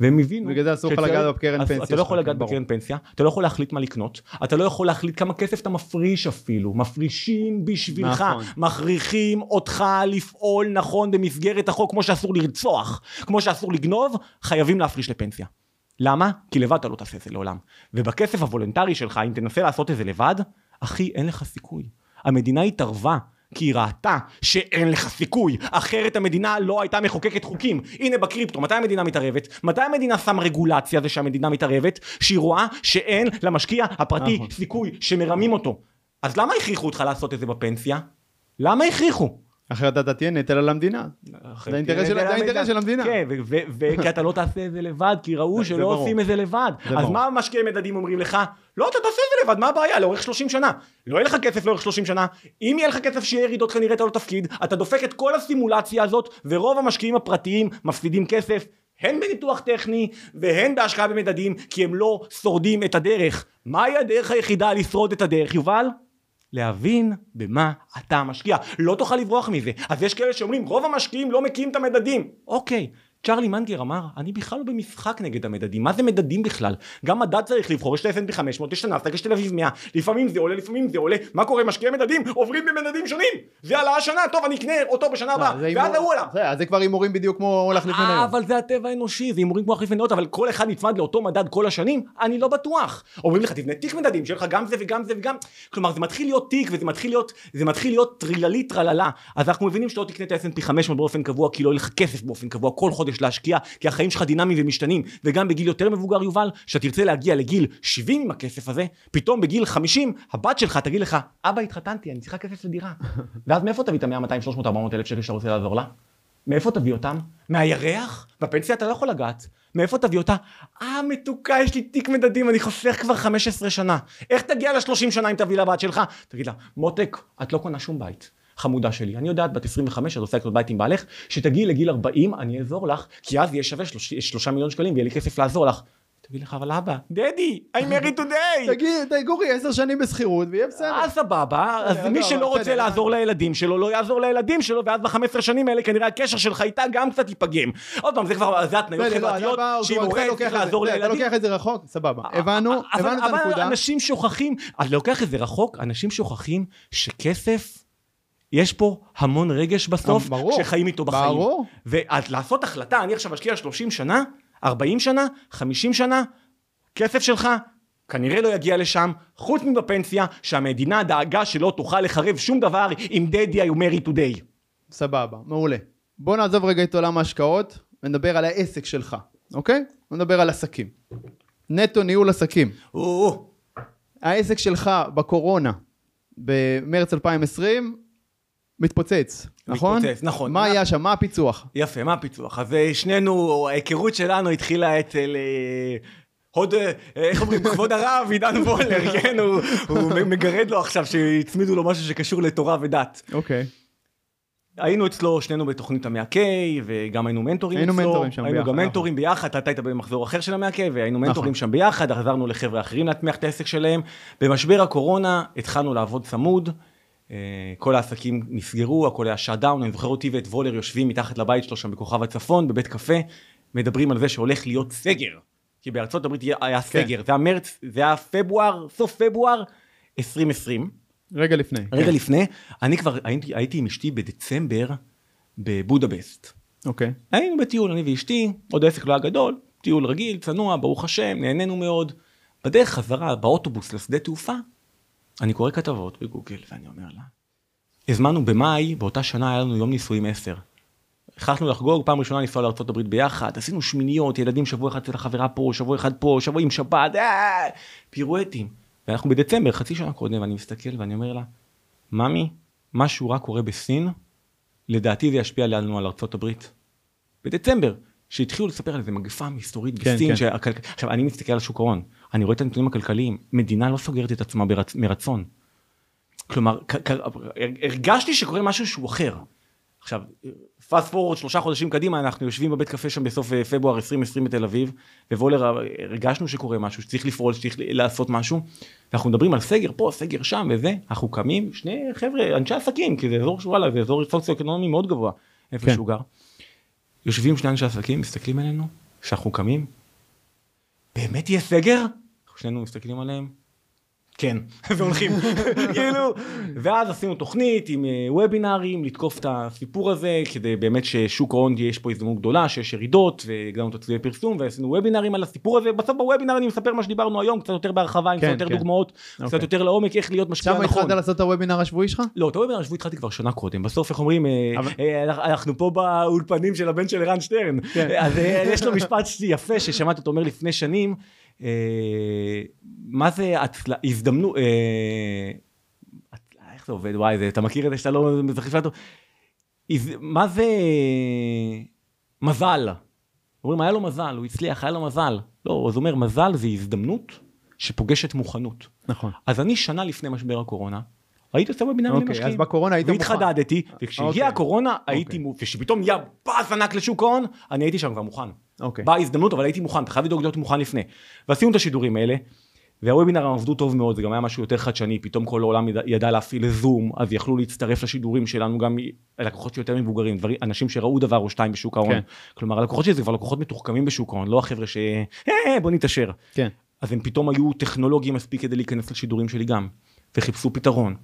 והם הבינו, בגלל זה אסור לך לגעת בקרן פנסיה. אתה לא יכול לגעת בקרן פנסיה, אתה לא יכול להחליט מה לקנות, אתה לא יכול להחליט כמה כסף אתה מפריש אפילו, מפרישים בשבילך, מכריחים אותך לפעול נכון במסגרת החוק, כמו שאסור לרצוח, כמו שאסור לגנוב, חייבים להפריש לפנסיה. למה? כי לבד אתה לא תעשה את זה לעולם. ובכסף הוולונטרי שלך, אם תנסה לעשות את זה לבד, אחי, אין לך סיכוי. המדינה התערבה, כי היא ראתה שאין לך סיכוי, אחרת המדינה לא הייתה מחוקקת חוקים. הנה בקריפטו, מתי המדינה מתערבת? מתי המדינה שם רגולציה זה שהמדינה מתערבת? שהיא רואה שאין למשקיע הפרטי סיכוי שמרמים אותו. אז למה הכריחו אותך לעשות את זה בפנסיה? למה הכריחו? אחרת אתה תהיה נטל על המדינה. זה האינטרס של המדינה. כן, וכי אתה לא תעשה את זה לבד, כי ראו שלא עושים את זה לבד. אז מה משקיעי מדדים אומרים לך? לא, אתה תעשה את זה לבד, מה הבעיה? לאורך שלושים שנה. לא יהיה לך כסף לאורך שלושים שנה. אם יהיה לך כסף שיהיה ירידות, כנראה אתה לא תפקיד, אתה דופק את כל הסימולציה הזאת, ורוב המשקיעים הפרטיים מפסידים כסף, הן בניתוח טכני, והן בהשקעה במדדים, כי הם לא שורדים את הדרך. מהי הדרך היחידה לשרוד את הדרך, יובל? להבין במה אתה משקיע. לא תוכל לברוח מזה. אז יש כאלה שאומרים, רוב המשקיעים לא מקימים את המדדים. אוקיי, צ'רלי מנגר אמר, אני בכלל לא במשחק נגד המדדים, מה זה מדדים בכלל? גם מדד צריך לבחור, יש ל-אס אנד פי חמש מאות, יש לנסדק, יש תל אביב מאה, לפעמים זה עולה, לפעמים זה עולה, מה קורה? משקיעי מדדים, עוברים במדדים שונים, זה עלה השנה, טוב, אני אקנה אותו בשנה הבאה, ועד ההוא עלה. אז זה כבר הימורים בדיוק כמו הולך לפני היום. אבל זה הטבע האנושי, זה הימורים כמו הולך לפני היום, אבל כל אחד נצמד לאותו מדד כל השנים, אני לא בטוח. אומרים לך, תבנה תיק מדדים, שיהיה לך גם זה וגם זה וגם, כלומר, זה מתחיל להיות תיק, וזה מתחיל להיות, זה מתחיל להיות טריללי, טרללה. אז אנחנו מבינים שלא תקנה את ה-אס אנד פי חמש מאות באופן קבוע, כי לא יהיה לך כסף באופן קבוע, כל חודש להשקיע, כי החיים שלך דינמיים ומשתנים, וגם בגיל יותר מבוגר, יובל, שתרצה להגיע לגיל שבעים עם הכסף הזה, פתאום בגיל חמישים, הבת שלך תגיד לך, אבא התחתנתי, אני צריכה כסף לדירה. ואז מאיפה תביא את מאה, מאתיים, שלוש מאות, ארבע מאות אלף שקל שאתה רוצה לעזור לה? מאיפה תביא אותם? מהירח? בפנסיה אתה לא יכול לגעת. מאיפה תביא אותה? אה, מתוקה, יש לי תיק מדדים, אני חוסך כבר חמש עשרה שנה. איך תגיע ל-שלושים שנה אם תביא לבת שלך? תגיד לה, מותק, את לא קונה שום בית. חמודה שלי, אני יודעת, בת עשרים וחמש, את עושה קנות בית עם בעלך, שתגיעי לגיל ארבעים, אני אעזור לך, כי אז יהיה שווה שלושה מיליון שקלים, ויהיה לי כסף לעזור לך. תגיד לך, אבל אבא, דדי, I'm married today. תגיד, גורי, עשר שנים בסחירות, ויהיה בסדר. אז סבבה, אז מי שלא רוצה לעזור לילדים שלו, לא יעזור לילדים שלו, ואז ב-חמש עשרה שנים האלה, כנראה הקשר שלך איתה גם קצת ייפגם. עוד פעם, זה כבר, זה התנאיות חברתיות, שהיא מורה, צריך לעזור לילדים. אתה לוקח את זה רחוק, סבבה. הבנו, הבנו את הנקודה. אבל אנשים שוכחים, אני לוקח את זה רחוק, אנשים שוכחים שכסף יש פה המון רגש בסוף, שחיים איתו בחיים. ואז לעשות החלטה, אני עכשיו אשקיע שלושים שנה, ארבעים שנה, חמישים שנה, כסף שלך כנראה לא יגיע לשם, חוץ מבפנסיה, שהמדינה דאגה שלא תוכל לחרב שום דבר עם דדי היומרי טודי. סבבה, מעולה. בוא נעזוב רגע את עולם ההשקעות, ונדבר על העסק שלך, אוקיי? נדבר על עסקים. נטו ניהול עסקים. או. העסק שלך בקורונה, במרץ אלפיים עשרים, מתפוצץ, נכון? מתפוצץ, נכון. מה היה שם? מה הפיצוח? יפה, מה הפיצוח? אז שנינו, ההיכרות שלנו התחילה אצל... עוד, איך אומרים, כבוד הרב, עידן וולר, כן? הוא מגרד לו עכשיו שהצמידו לו משהו שקשור לתורה ודת. אוקיי. היינו אצלו, שנינו בתוכנית המאה קיי, וגם היינו מנטורים אצלו. היינו מנטורים שם ביחד. היינו גם מנטורים ביחד, אתה היית במחזור אחר של המאה קיי, והיינו מנטורים שם ביחד, עזרנו לחבר'ה אחרים להצמיח את העסק שלהם. במשבר הקורונה התחלנו לעבוד צמוד. כל העסקים נסגרו, הכל היה שאדאון, אני זוכר אותי ואת וולר יושבים מתחת לבית שלו שם בכוכב הצפון, בבית קפה, מדברים על זה שהולך להיות סגר, כי בארצות הברית היה סגר, זה היה מרץ, זה היה פברואר, סוף פברואר עשרים עשרים. רגע לפני. רגע לפני, אני כבר הייתי עם אשתי בדצמבר בבודפשט. אוקיי. היינו בטיול, אני ואשתי, עוד העסק לא היה גדול, טיול רגיל, צנוע, ברוך השם, נהנינו מאוד. בדרך חזרה באוטובוס לשדה תעופה, אני קורא כתבות בגוגל, ואני אומר לה, הזמנו במאי, באותה שנה היה לנו יום נישואים עשר. החלטנו לחגוג, פעם ראשונה ניסוע לארצות הברית ביחד, עשינו שמיניות, ילדים שבוע אחד אצל החברה פה, שבוע אחד פה, שבוע עם שבת, פירואטים. ואנחנו בדצמבר, חצי שנה קודם, ואני מסתכל ואני אומר לה, ממי, משהו רק קורה בסין, לדעתי זה ישפיע לנו על ארצות הברית. בדצמבר, שהתחילו לספר על איזה מגפה מסתורית בסין. עכשיו, אני מסתכל על שוק ההון. אני רואה את הנתונים הכלכליים, מדינה לא סוגרת את עצמה מרצון. כלומר, הרגשתי שקורה משהו שהוא אחר. עכשיו, פאסט פורוורד שלושה חודשים קדימה, אנחנו יושבים בבית קפה שם בסוף פברואר עשרים עשרים בתל אביב, ובולר הרגשנו שקורה משהו, שצריך לפעול, שצריך לעשות משהו, ואנחנו מדברים על סגר פה, סגר שם, וזה, אנחנו קמים, שני חבר'ה, אנשי עסקים, כי זה אזור שוואלה, זה אזור סוציו-אקונומי מאוד גבוה, איפה שהוא גר. יושבים שני אנשי עסקים, מסתכלים עלינו, שאנחנו קמים, באמת יהיה סגר? אנחנו שנינו מסתכלים עליהם, כן, והולכים, כאילו, ואז עשינו תוכנית עם וובינארים, לתקוף את הסיפור הזה, כדי באמת ששוק ההון יש פה הזדמנות גדולה, שיש ירידות, והגדלנו את הצלילי פרסום, ועשינו וובינארים על הסיפור הזה, בסוף בוובינאר אני מספר מה שדיברנו היום, קצת יותר בהרחבה, עם קצת יותר דוגמאות, קצת יותר לעומק, איך להיות משקיע נכון. שם התחלת לעשות את הוובינאר השבועי שלך? לא, את הוובינאר השבועי התחלתי כבר שנה קודם, בסוף איך אומרים, אנחנו פה באולפנים של הבן של ערן שטרן, אז יש לו משפט יפה ששמעתי אותו אומר לפני שנים, מה זה הזדמנו, איך זה עובד, וואי, אתה מכיר את זה שאתה לא מזכיר אותו, מה זה מזל, אומרים היה לו מזל, הוא הצליח, היה לו מזל, לא, אז אומר מזל זה הזדמנות שפוגשת מוכנות, נכון, אז אני שנה לפני משבר הקורונה, הייתי עושה בבינארים למשקיעים. אז בקורונה היית מוכן. והתחדדתי, וכשהגיעה הקורונה הייתי מוכן, ושפתאום יהיה באז ענק לשוק ההון, אני הייתי שם כבר מוכן. באה הזדמנות, אבל הייתי מוכן, אתה חייב לדאוג להיות מוכן לפני. ועשינו את השידורים האלה, והוובינר עבדו טוב מאוד, זה גם היה משהו יותר חדשני, פתאום כל העולם ידע להפעיל זום, אז יכלו להצטרף לשידורים שלנו גם לקוחות שיותר מבוגרים, אנשים שראו דבר או שתיים בשוק ההון, כלומר הלקוחות שזה כבר לקוחות מתוחכמים בשוק ההון, לא החבר'ה ש... בוא נתעשר. אז הם פתאום היו טכנולוגיים מספיק כדי להיכנס לשידורים שלי גם, וחיפשו פתרון.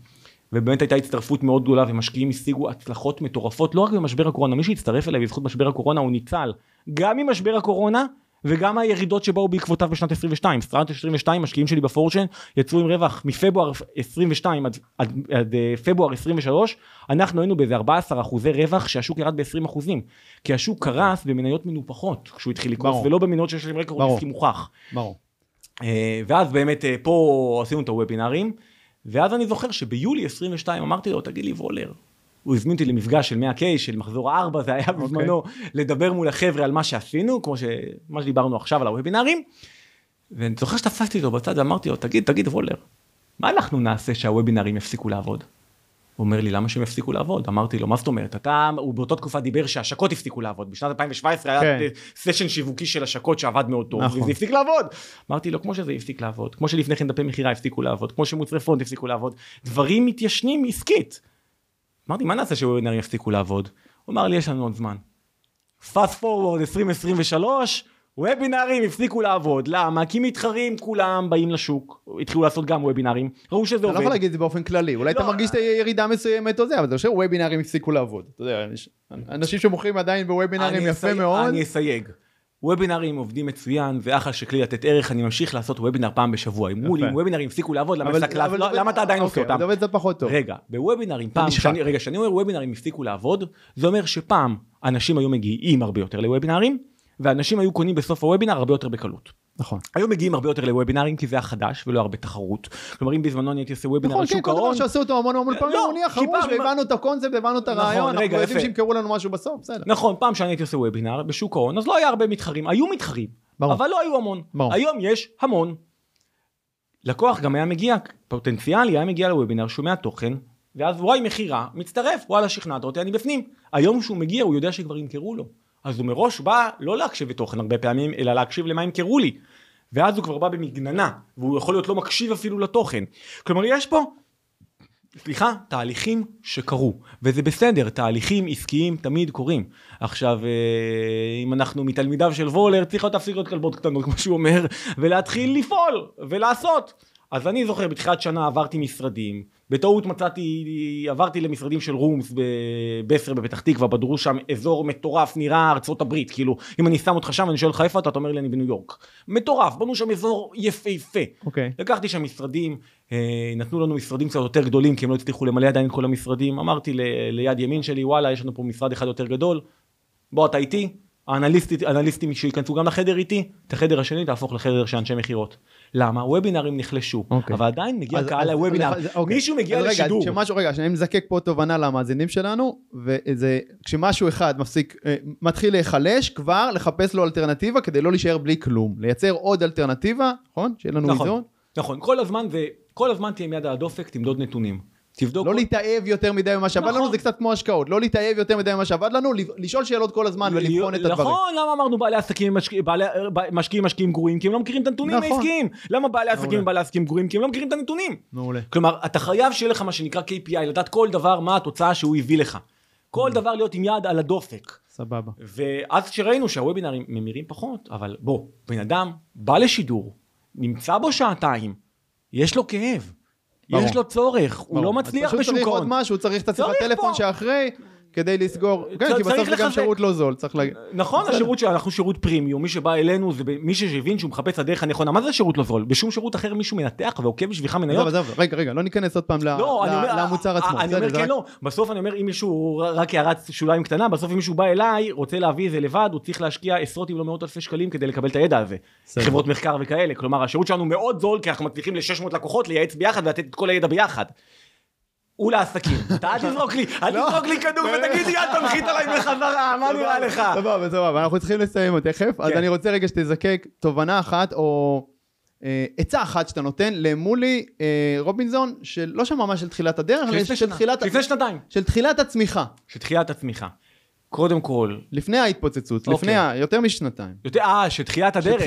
ובאמת הייתה הצטרפות מאוד גדולה, ומשקיעים השיגו הצלחות מטורפות, לא רק במשבר הקורונה, מי שהצטרף אליי בזכות משבר הקורונה, הוא ניצל גם ממשבר הקורונה, וגם הירידות שבאו בעקבותיו בשנת עשרים ושתיים, סטרנט עשרים ושתיים, משקיעים שלי בפורצ'ן, יצרו עם רווח מפברואר עשרים ושתיים עד, עד, עד פברואר עשרים ושלוש, אנחנו היינו באיזה ארבעה עשר אחוזי רווח, שהשוק ירד ב-עשרים אחוזים, כי השוק קרס במניות מנופחות, כשהוא התחיל לקרוס, ולא במניות שיש להם רקורד עסקי מוכח. ואז באמת פה עשינו את הוובינרים, ואז אני זוכר שביולי עשרים ושתיים אמרתי לו, תגיד לי וולר, הוא הזמין אותי למפגש של מאה קיי, של מחזור הארבע, זה היה בזמנו, לדבר מול החבר'ה על מה שעשינו, כמו שמה שדיברנו עכשיו על הוובינרים, ואני זוכר שתפסתי אותו בצד, ואמרתי לו, תגיד, תגיד וולר, מה אנחנו נעשה שהוובינרים יפסיקו לעבוד? הוא אומר לי, למה שהם יפסיקו לעבוד? אמרתי לו, מה זאת אומרת? אתה, הוא באותה תקופה דיבר שהשקות יפסיקו לעבוד, בשנת אלפיים ושבע עשרה היה סשן שיווקי של השקות שעבד מאוד טוב, וזה יפסיק לעבוד. אמרתי לו, כמו שזה יפסיק לעבוד, כמו שלפני כן דפי מחירה יפסיקו לעבוד, כמו שמוצרי פונט יפסיקו לעבוד, דברים מתיישנים עסקית. אמרתי, מה נעשה שהוובינרים יפסיקו לעבוד? הוא אמר לי, יש לנו עוד זמן. פאסט פורוורד עשרים עשרים ושלוש, וובינרים יפסיקו לעבוד. למה? כי מתחרים, כולם באים לשוק, התחילו לעשות גם וובינרים, ראו שזה עובד. אתה לא יכול להגיד את זה באופן כללי, אולי אתה מרגיש את הירידה מסוימת או זה, אבל אתה חושב, וובינרים יפסיקו לעבוד. אתה יודע, אנשים שמוכרים עדיין בוובינרים יפה מאוד. אני אסייג. וובינרים עובדים מצוין, ואחר שכלי לתת ערך, אני ממשיך לעשות וובינר פעם בשבוע. אם וובינרים הפסיקו לעבוד, למה אתה עדיין עושה אותם? זה פחות טוב. רגע, בוובינרים פעם, רגע, שאני אומר וובינרים הפסיקו לעבוד, זה אומר שפעם אנשים היו מגיעים הרבה יותר לוובינרים, ואנשים היו קונים בסוף הוובינר הרבה יותר בקלות. נכון. היום מגיעים הרבה יותר לוובינרים, כי זה החדש, ולא הרבה תחרות. כלומר, אם בזמנו אני הייתי עושה וובינר על שוק ההון... נכון, כן, כל דבר שעשו אותו המון המון פעמים, הוא נהיה חרוש, והבנו את הקונספט, הבנו את הרעיון, אנחנו יודעים שימכרו לנו משהו בסוף, בסדר. נכון, פעם שאני הייתי עושה וובינר בשוק ההון, אז לא היה הרבה מתחרים, היו מתחרים, אבל לא היו המון. היום יש המון. לקוח גם היה מגיע, פוטנציאלי, היה מגיע לוובינר, שומע תוכן, ואז וואי, מחירה, מצטרף, וואלה, שכנעת אותי, אני בפנים. היום שהוא מגיע, הוא יודע שכבר ימכרו לו. אז הוא מראש בא לא להקשיב לתוכן הרבה פעמים, אלא להקשיב למה הם קראו לי. ואז הוא כבר בא במגננה, והוא יכול להיות לא מקשיב אפילו לתוכן. כלומר, יש פה, סליחה, תהליכים שקרו. וזה בסדר, תהליכים עסקיים תמיד קורים. עכשיו, אם אנחנו מתלמידיו של וולר, צריך להיות להפסיק להיות כלבות קטנות, כמו שהוא אומר, ולהתחיל לפעול ולעשות. אז אני זוכר, בתחילת שנה עברתי משרדים, בטעות מצאתי, עברתי למשרדים של רומס בבסר בפתח תקווה, בדרו שם אזור מטורף, נראה ארצות הברית, כאילו, אם אני שם אותך שם, אני שואל לך איפה, אתה אומר לי, אני בניו יורק. מטורף, בנו שם אזור יפהפה. אוקיי. לקחתי שם משרדים, נתנו לנו משרדים קצת יותר גדולים, כי הם לא הצליחו למלא עדיין את כל המשרדים, אמרתי ליד ימין שלי, וואלה, יש לנו פה משרד אחד יותר גדול, בוא, אתה איתי, האנליסטים שיכנסו גם לחדר איתי, את החדר השני תהפוך לחדר שאנשי מחירות. למה? וובינרים נחלשו, אבל עדיין מגיע קהל לוובינר, מישהו מגיע לשידור. רגע, שאני מזקק פה תובנה למאזינים שלנו, כשמשהו אחד מתחיל להיחלש, כבר לחפש לו אלטרנטיבה, כדי לא להישאר בלי כלום, לייצר עוד אלטרנטיבה, נכון? שיהיה לנו איזון? נכון, כל הזמן תהיה מיד הדופק, תמדוד נתונים. לא להתאהב יותר מדי ממה שעבד לנו, זה קצת כמו השקעות, לא להתאהב יותר מדי ממה שעבד לנו, לשאול שאלות כל הזמן ולבחון את הדברים. נכון, למה אמרנו בעלי עסקים, משקיעים משקיעים גרועים, כי הם לא מכירים את הנתונים העסקיים. למה בעלי עסקים, בעלי עסקים גרועים, כי הם לא מכירים את הנתונים. כלומר, אתה חייב שיהיה לך מה שנקרא קיי פי איי, לדעת כל דבר מה התוצאה שהוא הביא לך. כל דבר להיות עם יד על הדופק. סבבה. ואז כשראינו שהוובינרים ממירים פחות, אבל בוא, בן אדם בא לשידור, נמצא בו שעתיים, יש לו כאב. יש לו צורך, הוא לא מצליח בשוק ההון. צריך עוד משהו, צריך את הטלפון שאחרי, כדי לסגור, כן, כי בסוף זה גם שירות לא זול, צריך להגיד. נכון, השירות שאנחנו שירות פרימיום, מי שבא אלינו, זה מי שהבין שהוא מחפש הדרך הנכונה, מה זה שירות לא זול? בשום שירות אחר מישהו מנתח ועוקב בשביחה מניות. רגע, רגע, לא ניכנס עוד פעם למוצר עצמו. אני אומר כן, לא, בסוף אני אומר, אם מישהו רק הערת שוליים קטנה, בסוף אם מישהו בא אליי, רוצה להביא את זה לבד, הוא צריך להשקיע עשרות אם לא מאות אלפי שקלים כדי לקבל את הידע הזה. חברות מחקר וכאלה, כלומר, השירות שלנו מאוד זול, כי אנחנו מצליחים ל-שש מאות לקוחות לייעץ ביחד ולתת את כל הידע ביחד. הוא לעסקים, אתה תזרוק לי, אתה תזרוק לי כדור ותגיד לי, אתה תנחית עליי בחזרה, מה נראה לך? סבבה, סבבה, אנחנו צריכים לסיים עוד תכף, אז אני רוצה רגע שתזקק תובנה אחת, או עצה אחת שאתה נותן למולי רובינזון, שלא שם ממש של תחילת הדרך, של תחילת הצמיחה. של תחילת הצמיחה. קודם כל. לפני ההתפוצצות, לפני יותר משנתיים. אה, שתחילת הדרך.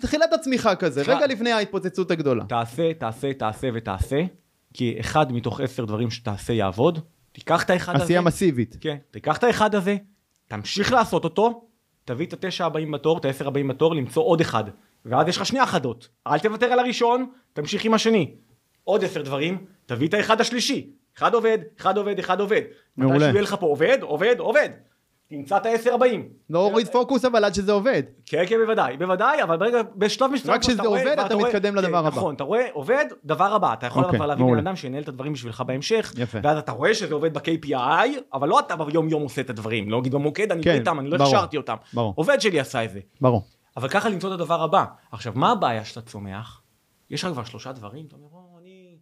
תחילת הצמיחה כזה, רגע לפני ההתפוצצות הגדולה. תעשה, תעשה, תעשה ותעשה, כי אחד מתוך עשר דברים שתעשה יעבוד, תיקח את האחד הזה. עשייה מסיבית. כן, תיקח את האחד הזה, תמשיך לעשות אותו, תביא את התשע הבאים בתור, את העשר הבאים בתור, למצוא עוד אחד. ואז יש לך שני אחדות. אל תוותר על הראשון, תמשיך עם השני. עוד עשר דברים, תביא את האחד השלישי. אחד עובד, אחד עובד, אחד עובד. מעולה. מתי שיהיה לך פה עובד, עובד, עובד. תמצא את ה-עשר הבאים. לא הוריד פוקוס, אבל עד שזה עובד. כן, כן, בוודאי, בוודאי, אבל ברגע, בשלב מסוים, רק כשזה עובד, אתה מתקדם לדבר הבא. נכון, אתה רואה, עובד, דבר הבא. אתה יכול להביא בן אדם שינהל את הדברים בשבילך בהמשך, ואז אתה רואה שזה עובד ב-קיי פי איי, אבל לא אתה ביום יום עושה את הדברים, לא נגיד במוקד, אני לא איתם, אני לא הכשרתי אותם. עובד שלי עשה את זה. ברור. אבל ככה למצוא את הדבר הבא. עכשיו, מה הבעיה שאתה צומח? יש רק כבר שלושה דברים, אתה אומר, אני...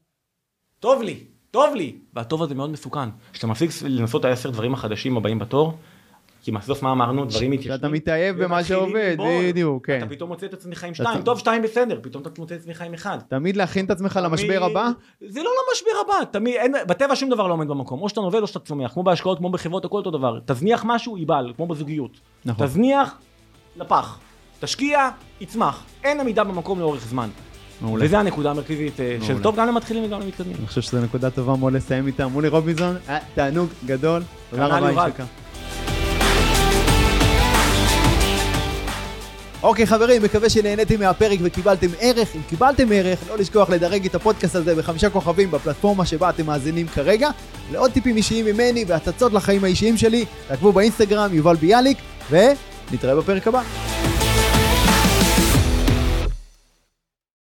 טוב לי, טוב לי. והטוב הזה מאוד מסוכן. שאתה מפסיק לנסות ה-עשר דברים החדשים הבאים בתור, כי מסוף מה אמרנו, דברים מתיישבים. אתה מתאהב במה שעובד, בדיוק, כן. אתה פתאום מוצא את עצמך עם שתיים, טוב, שתיים בסדר, פתאום אתה מוצא את עצמך עם אחד. תמיד להכין את עצמך למשבר הבא? זה לא למשבר הבא, בטבע שום דבר לא עומד במקום, או שאתה נובד או שאתה צומח, כמו בהשקעות, כמו בחברות, הכל אותו דבר. תזניח משהו, ייבל, כמו בזוגיות. תזניח, לפח. תשקיע, יצמח. אין עמידה במקום לאורך זמן. וזו הנקודה המרכזית, שזה טוב גם למתחילים וגם למתקדמים. אני חושב שזו נקודה טובה מאוד לסיים איתה. מולי רובינסון, תענוג גדול. תודה רבה, ישקה. אוקיי חברים, מקווה שנהניתם מהפרק וקיבלתם ערך. אם קיבלתם ערך, לא לשכוח לדרג את הפודקאסט הזה בחמישה כוכבים בפלטפורמה שבה אתם מאזינים כרגע. לעוד טיפים אישיים ממני והתצות לחיים האישיים שלי, תעקבו באינסטגרם יובל ביאליק, ונתראה בפרק הבא.